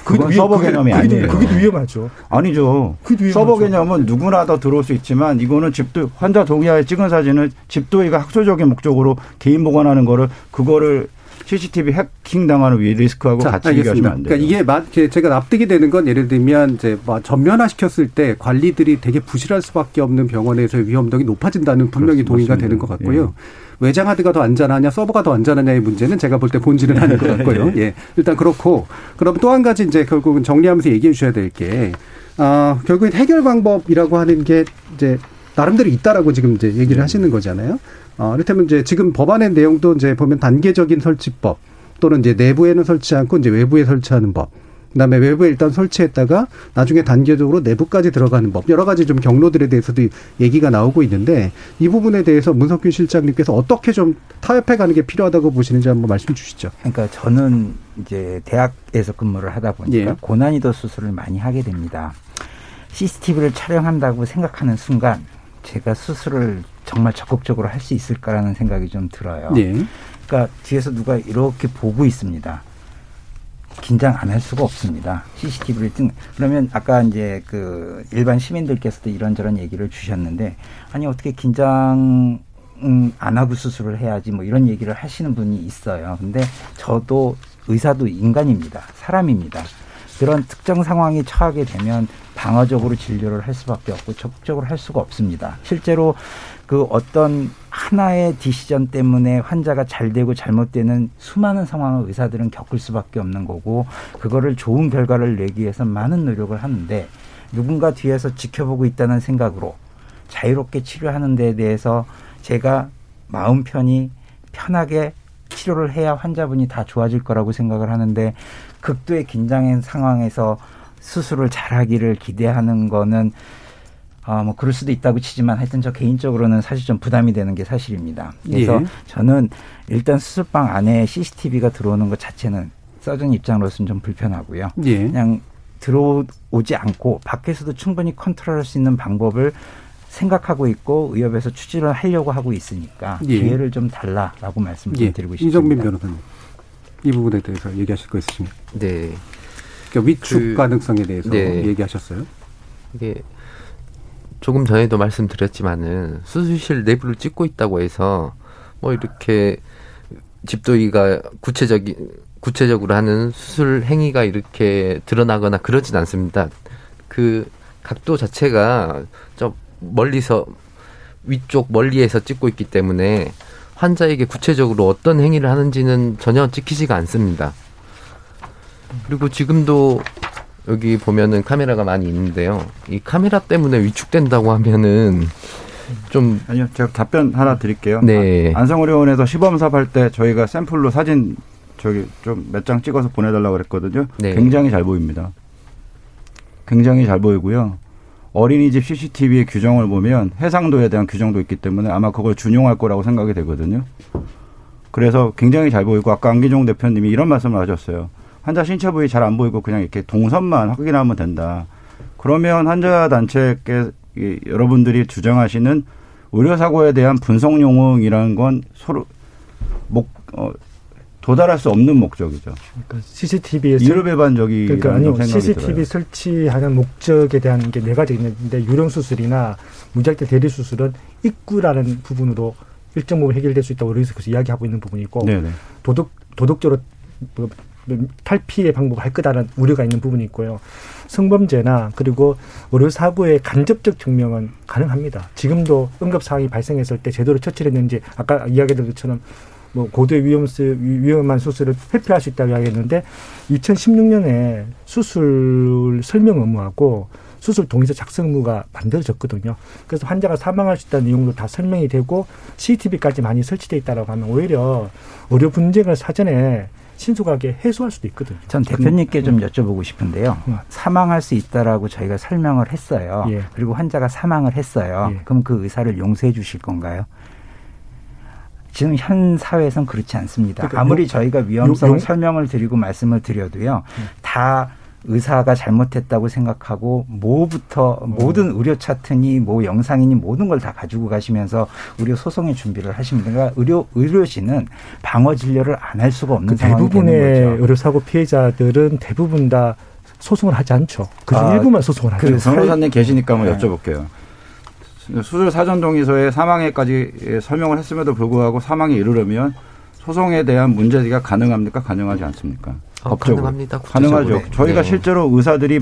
그건 서버 그게, 개념이 그게, 아니에요. 그게 위험하죠. 아니죠. 위험하죠. 서버 개념은 누구나 다 들어올 수 있지만 이거는 집도 환자 동의하에 찍은 사진을 집도의가 학술적인 목적으로 개인 보관하는 거를 그거를 씨씨티비 해킹 당하는 위 리스크하고 자, 같이 얘기하시면 안 돼요. 그러니까 이게 제가 납득이 되는 건 예를 들면 이제 전면화 시켰을 때 관리들이 되게 부실할 수밖에 없는 병원에서의 위험도가 높아진다는 분명히 그렇습니다. 동의가 되는 것 같고요. 예. 외장하드가 더 안전하냐 서버가 더 안전하냐의 문제는 제가 볼 때 본질은 아닌 것 같고요. 예. 일단 그렇고 그럼 또 한 가지 이제 결국은 정리하면서 얘기해 주셔야 될 게 어, 결국엔 해결 방법이라고 하는 게 이제 나름대로 있다라고 지금 이제 얘기를 네. 하시는 거잖아요. 어, 이를테면 이제 지금 법안의 내용도 이제 보면 단계적인 설치법 또는 이제 내부에는 설치 않고 이제 외부에 설치하는 법. 그다음에 외부에 일단 설치했다가 나중에 단계적으로 내부까지 들어가는 법 여러 가지 좀 경로들에 대해서도 얘기가 나오고 있는데 이 부분에 대해서 문석균 실장님께서 어떻게 좀 타협해가는 게 필요하다고 보시는지 한번 말씀 주시죠. 그러니까 저는 이제 대학에서 근무를 하다 보니까 예. 고난이도 수술을 많이 하게 됩니다. 씨씨티비를 촬영한다고 생각하는 순간 제가 수술을 정말 적극적으로 할 수 있을까라는 생각이 좀 들어요. 예. 그러니까 뒤에서 누가 이렇게 보고 있습니다. 긴장 안 할 수가 없습니다. 씨씨티비를 뜬 그러면 아까 이제 그 일반 시민들께서도 이런저런 얘기를 주셨는데 아니 어떻게 긴장 안 하고 수술을 해야지 뭐 이런 얘기를 하시는 분이 있어요. 근데 저도 의사도 인간입니다. 사람입니다. 그런 특정 상황에 처하게 되면 방어적으로 진료를 할 수밖에 없고 적극적으로 할 수가 없습니다. 실제로 그 어떤 하나의 디시전 때문에 환자가 잘 되고 잘못되는 수많은 상황을 의사들은 겪을 수밖에 없는 거고 그거를 좋은 결과를 내기 위해서 많은 노력을 하는데 누군가 뒤에서 지켜보고 있다는 생각으로 자유롭게 치료하는 데에 대해서 제가 마음 편히 편하게 치료를 해야 환자분이 다 좋아질 거라고 생각을 하는데 극도의 긴장한 상황에서 수술을 잘하기를 기대하는 거는 아, 뭐 그럴 수도 있다고 치지만 하여튼 저 개인적으로는 사실 좀 부담이 되는 게 사실입니다. 그래서 예. 저는 일단 수술방 안에 씨씨티비가 들어오는 것 자체는 서전 입장으로서는 좀 불편하고요. 예. 그냥 들어오지 않고 밖에서도 충분히 컨트롤할 수 있는 방법을 생각하고 있고 의협에서 추진을 하려고 하고 있으니까 예. 기회를 좀 달라라고 말씀을 예. 드리고 싶습니다. 이정민 변호사님, 이 부분에 대해서 얘기하실 거 있으십니까? 네. 그러니까 위축 그, 가능성에 대해서 네. 얘기하셨어요. 이게 조금 전에도 말씀드렸지만은 수술실 내부를 찍고 있다고 해서 뭐 이렇게 집도의가 구체적인 구체적으로 하는 수술 행위가 이렇게 드러나거나 그러진 않습니다. 그 각도 자체가 좀 멀리서 위쪽 멀리에서 찍고 있기 때문에 환자에게 구체적으로 어떤 행위를 하는지는 전혀 찍히지가 않습니다. 그리고 지금도 여기 보면은 카메라가 많이 있는데요. 이 카메라 때문에 위축된다고 하면은 좀 아니요, 제가 답변 하나 드릴게요. 네. 안성의료원에서 시범 사업할 때 저희가 샘플로 사진 저기 좀 몇 장 찍어서 보내달라고 그랬거든요. 네. 굉장히 잘 보입니다. 굉장히 잘 보이고요. 어린이집 씨씨티비의 규정을 보면 해상도에 대한 규정도 있기 때문에 아마 그걸 준용할 거라고 생각이 되거든요. 그래서 굉장히 잘 보이고 아까 안기종 대표님이 이런 말씀을 하셨어요. 환자 신체 부위 잘 안 보이고 그냥 이렇게 동선만 확인하면 된다. 그러면 환자단체께 여러분들이 주장하시는 의료사고에 대한 분석 용응이라는 건 서로 목, 어, 도달할 수 없는 목적이죠. 그러니까 씨씨티비에서 이율배반적이라는 그러니까 생각이 씨씨티비 들어요. 씨씨티비 설치하는 목적에 대한 게 네 가지 있는데 유령수술이나 무작정 대리수술은 입구라는 부분으로 일정 부분 해결될 수 있다고 의료에서 이야기하고 있는 부분이 있고 네네. 도덕, 도덕적으로 탈피의 방법을 할 거다라는 우려가 있는 부분이 있고요. 성범죄나 그리고 의료사고의 간접적 증명은 가능합니다. 지금도 응급상황이 발생했을 때 제대로 처치를 했는지 아까 이야기했던 것처럼 뭐 고도의 위험수, 위험한 수술을 회피할 수 있다고 이야기했는데 이천십육 년에 수술 설명 의무하고 수술 동의서 작성 의무가 만들어졌거든요. 그래서 환자가 사망할 수 있다는 내용도 다 설명이 되고 씨씨티비까지 많이 설치되어 있다고 하면 오히려 의료 분쟁을 사전에 신속하게 해소할 수도 있거든요. 전 대표님께 좀 여쭤보고 싶은데요. 사망할 수 있다라고 저희가 설명을 했어요. 예. 그리고 환자가 사망을 했어요. 예. 그럼 그 의사를 용서해 주실 건가요? 지금 현 사회에선 그렇지 않습니다. 그러니까 아무리 용, 저희가 위험성을 용, 설명을 드리고 말씀을 드려도요. 음. 다 의사가 잘못했다고 생각하고 뭐부터 음. 모든 의료 차트니 뭐 영상이니 모든 걸 다 가지고 가시면서 의료 소송의 준비를 하시면 됩니다. 의료, 의료진은 방어 진료를 안 할 수가 없는 그 상황이 되는 거죠. 대부분의 의료사고 피해자들은 대부분 다 소송을 하지 않죠. 그중 아, 일부만 소송을 하죠. 변호사님 계시니까 한번 네. 여쭤볼게요. 수술 사전 동의서에 사망에까지 설명을 했음에도 불구하고 사망에 이르려면 소송에 대한 문제가 가능합니까? 가능하지 않습니까? 어, 법적으로. 가능합니다. 가능하죠. 저희가 네. 실제로 의사들이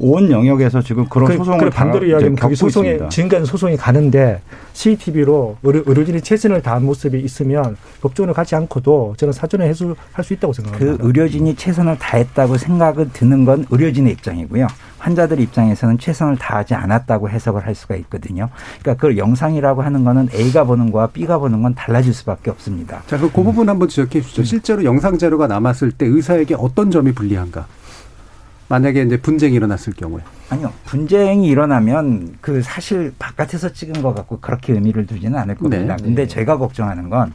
온 영역에서 지금 그런 그, 소송을 반대로 이야기하면 거기 소송에 있습니다. 지금까지 소송이 가는데 씨씨티비로 의료, 의료진이 최선을 다한 모습이 있으면 법조인을 가지 않고도 저는 사전에 해소할 수 있다고 생각합니다. 그 의료진이 최선을 다했다고 생각을 드는 건 의료진의 입장이고요. 환자들 입장에서는 최선을 다하지 않았다고 해석을 할 수가 있거든요. 그러니까 그걸 영상이라고 하는 거는 A가 보는 거와 B가 보는 건 달라질 수밖에 없습니다. 자, 그럼 그 부분 한번 지적해 주시죠. 음. 실제로 영상 자료가 남았을 때 의사에게 어떤 점이 불리한가? 만약에 이제 분쟁이 일어났을 경우에. 아니요. 분쟁이 일어나면 그 사실 바깥에서 찍은 것 같고 그렇게 의미를 두지는 않을 겁니다. 네. 근데 네. 제가 걱정하는 건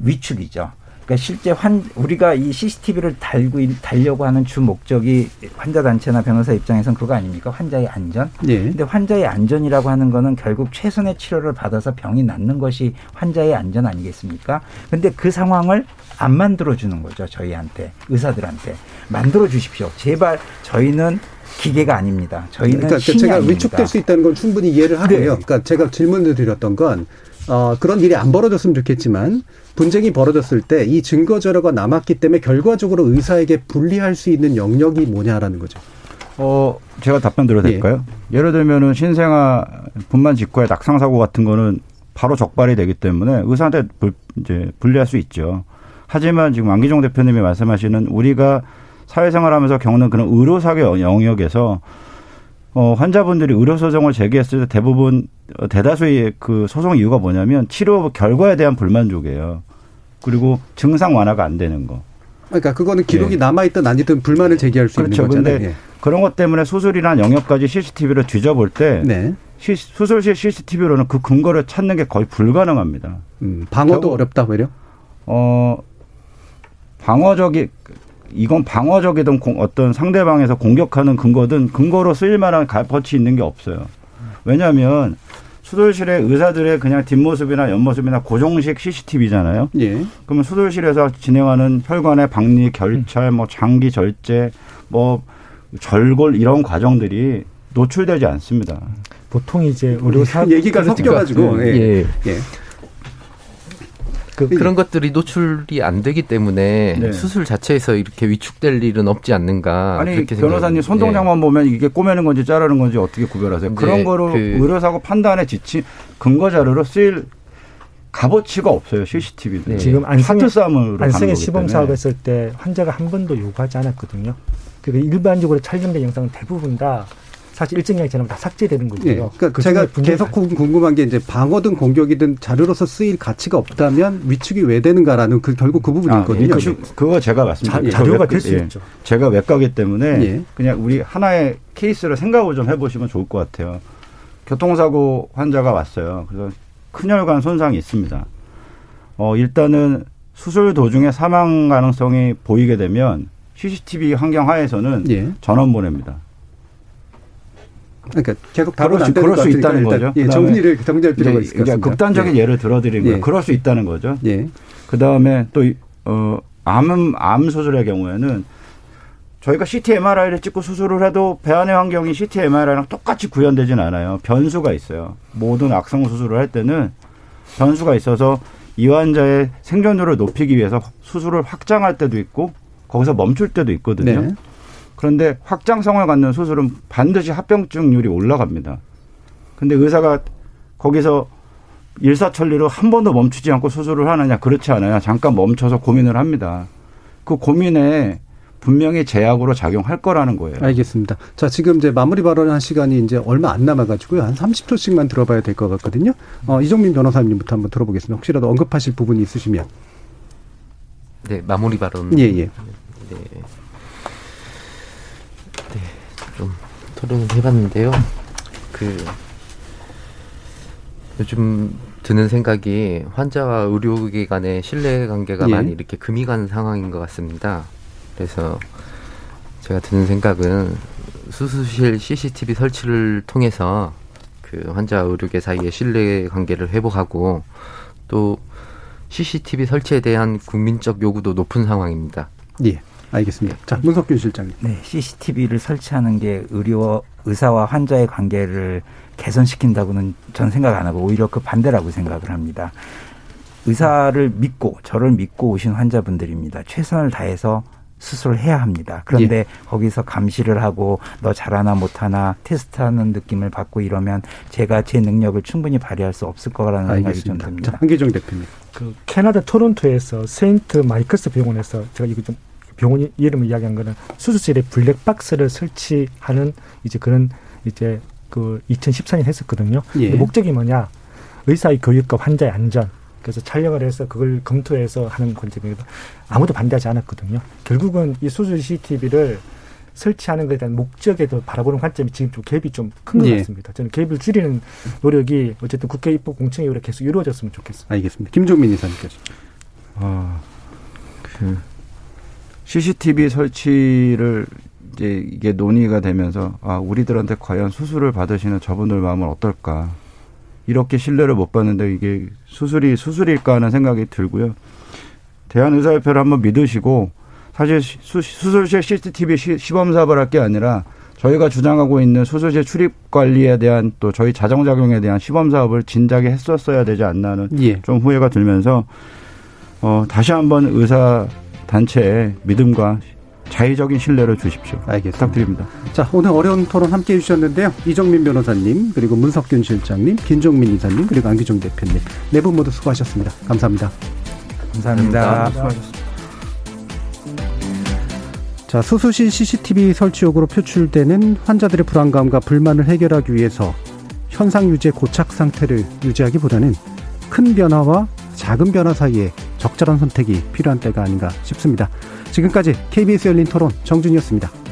위축이죠. 그러니까 실제 환, 우리가 이 씨씨티비를 달고, 달려고 하는 주 목적이 환자단체나 변호사 입장에서는 그거 아닙니까? 환자의 안전? 네. 근데 환자의 안전이라고 하는 거는 결국 최선의 치료를 받아서 병이 낫는 것이 환자의 안전 아니겠습니까? 근데 그 상황을 안 만들어주는 거죠. 저희한테, 의사들한테. 만들어주십시오. 제발 저희는 기계가 아닙니다. 저희는 그러니까 힘이 제가 아닙니다. 위축될 수 있다는 건 충분히 이해를 하고요. 네. 그러니까 제가 질문을 드렸던 건 어, 그런 일이 안 벌어졌으면 좋겠지만 분쟁이 벌어졌을 때 이 증거 자료가 남았기 때문에 결과적으로 의사에게 불리할 수 있는 영역이 뭐냐라는 거죠. 어, 제가 답변 드려도 될까요? 예. 예를 들면은 신생아 분만 직후의 낙상 사고 같은 거는 바로 적발이 되기 때문에 의사한테 불, 이제 불리할 수 있죠. 하지만 지금 안기종 대표님이 말씀하시는 우리가 사회생활하면서 겪는 그런 의료사고 영역에서 어, 환자분들이 의료소송을 제기했을 때 대부분 대다수의 그 소송 이유가 뭐냐면 치료 결과에 대한 불만족이에요. 그리고 증상 완화가 안 되는 거. 그러니까 그거는 기록이 예. 남아있든 아니든 불만을 제기할 수 그렇죠. 있는 거잖아요. 그렇죠. 그런데 예. 그런 것 때문에 수술이란 영역까지 씨씨티비를 뒤져볼 때 네. 시, 수술실 씨씨티비로는 그 근거를 찾는 게 거의 불가능합니다. 음, 방어도 결국, 어렵다 오히려? 어, 방어적이... 이건 방어적이든 어떤 상대방에서 공격하는 근거든 근거로 쓰일 만한 값어치 있는 게 없어요. 왜냐하면 수술실의 의사들의 그냥 뒷모습이나 옆모습이나 고정식 씨씨티비잖아요. 예. 그러면 수술실에서 진행하는 혈관의 박리, 결찰, 뭐 장기 절제, 뭐 절골 이런 과정들이 노출되지 않습니다. 보통 이제 의료사 얘기가 섞여가지고. 예. 예. 예. 그, 그런 것들이 노출이 안 되기 때문에 네. 수술 자체에서 이렇게 위축될 일은 없지 않는가. 아니 그렇게 변호사님 손동작만 네. 보면 이게 꼬매는 건지 자르는 건지 어떻게 구별하세요? 네. 그런 거로 그 의료사고 판단에 지친 근거 자료로 쓰일 값어치가 없어요. 씨씨티비도. 네. 지금 안성의, 안성의 시범 사업했을 때 환자가 한 번도 요구하지 않았거든요. 그러니까 일반적으로 촬영된 영상은 대부분 다 사실 일정량이 지나면 다 삭제되는 거고요. 예. 그러니까 그 제가 계속 가... 궁금한 게 이제 방어든 공격이든 자료로서 쓰일 가치가 없다면 위축이 왜 되는가라는 그 결국 그 부분이 아, 있거든요. 예. 그, 그거 제가 맞습니다. 자, 자료가 될 수 예. 있죠. 제가 외과기 때문에 예. 그냥 우리 하나의 케이스를 생각을 좀 해보시면 좋을 것 같아요. 교통사고 환자가 왔어요. 그래서 큰 혈관 손상이 있습니다. 어, 일단은 수술 도중에 사망 가능성이 보이게 되면 씨씨티비 환경 하에서는 예. 전원 보냅니다. 그러니까 계속 다루면 안 되는 것 같으니까 있다는 거죠. 예, 정리를 정리할 필요가 있을 것 같습니다. 극단적인 예. 예를 들어드린 거예요. 예. 그럴 수 있다는 거죠. 예. 그다음에 또 어, 암, 암 수술의 경우에는 저희가 씨티 엠알아이를 찍고 수술을 해도 배 안의 환경이 씨티 엠알아이랑 똑같이 구현되진 않아요. 변수가 있어요. 모든 악성 수술을 할 때는 변수가 있어서 이 환자의 생존율을 높이기 위해서 수술을 확장할 때도 있고 거기서 멈출 때도 있거든요. 네. 그런데 확장성을 갖는 수술은 반드시 합병증률이 올라갑니다. 그런데 의사가 거기서 일사천리로 한 번도 멈추지 않고 수술을 하느냐 그렇지 않아요. 잠깐 멈춰서 고민을 합니다. 그 고민에 분명히 제약으로 작용할 거라는 거예요. 알겠습니다. 자, 지금 이제 마무리 발언한 시간이 이제 얼마 안 남아가지고요. 한 삼십 초씩만 들어봐야 될 것 같거든요. 어, 이정민 변호사님부터 한번 들어보겠습니다. 혹시라도 언급하실 부분이 있으시면. 네, 마무리 발언. 예, 예. 네. 네, 좀 토론을 해봤는데요. 그, 요즘 드는 생각이 환자와 의료기관의 신뢰관계가 예. 많이 이렇게 금이 가는 상황인 것 같습니다. 그래서 제가 드는 생각은 수술실 씨씨티비 설치를 통해서 그 환자와 의료계 사이의 신뢰관계를 회복하고 또 씨씨티비 설치에 대한 국민적 요구도 높은 상황입니다. 예, 알겠습니다. 자, 문석균 실장님. 네, 씨씨티비를 설치하는 게 의료 의사와 환자의 관계를 개선시킨다고는 전 생각 안 하고 오히려 그 반대라고 생각을 합니다. 의사를 믿고 저를 믿고 오신 환자분들입니다. 최선을 다해서 수술을 해야 합니다. 그런데 예. 거기서 감시를 하고 너 잘하나 못하나 테스트하는 느낌을 받고 이러면 제가 제 능력을 충분히 발휘할 수 없을 거라는 알겠습니다. 생각이 좀 듭니다. 자, 한기종 대표님. 그 캐나다 토론토에서 세인트 마이클스 병원에서 제가 이거 좀 병원 이름을 이야기한 거는 수술실에 블랙박스를 설치하는 이제 그런 이제 그 이천십사 년 했었거든요. 예. 목적이 뭐냐? 의사의 교육과 환자의 안전. 그래서 촬영을 해서 그걸 검토해서 하는 컨셉입니다. 아무도 반대하지 않았거든요. 결국은 이 수술 씨씨티비를 설치하는 것에 대한 목적에 더 바라보는 관점이 지금 좀 갭이 좀 큰 것 예. 같습니다. 저는 갭을 줄이는 노력이 어쨌든 국회 입법 공청회 이후에 계속 이루어졌으면 좋겠습니다. 알겠습니다. 김종민 이사님께서. 아, 그 씨씨티비 설치를 이제 이게 논의가 되면서 아 우리들한테 과연 수술을 받으시는 저분들 마음은 어떨까. 이렇게 신뢰를 못 받는데 이게 수술이 수술일까 하는 생각이 들고요. 대한의사협회를 한번 믿으시고 사실 수, 수술실 씨씨티비 시범사업을 할 게 아니라 저희가 주장하고 있는 수술실 출입관리에 대한 또 저희 자정작용에 대한 시범사업을 진작에 했었어야 되지 않나 하는 예. 좀 후회가 들면서 어, 다시 한번 의사단체의 믿음과 자의적인 신뢰를 주십시오. 알겠습니다. 부탁드립니다. 자, 오늘 어려운 토론 함께해 주셨는데요. 이정민 변호사님, 그리고 문석균 실장님, 김종민 이사님, 그리고 안기종 대표님 네 분 모두 수고하셨습니다. 감사합니다. 감사합니다. 감사합니다. 수고하셨습니다. 자, 수술실 씨씨티비 설치 요구로 표출되는 환자들의 불안감과 불만을 해결하기 위해서 현상 유지의 고착 상태를 유지하기보다는 큰 변화와 작은 변화 사이에 적절한 선택이 필요한 때가 아닌가 싶습니다. 지금까지 케이비에스 열린 토론 정준이었습니다.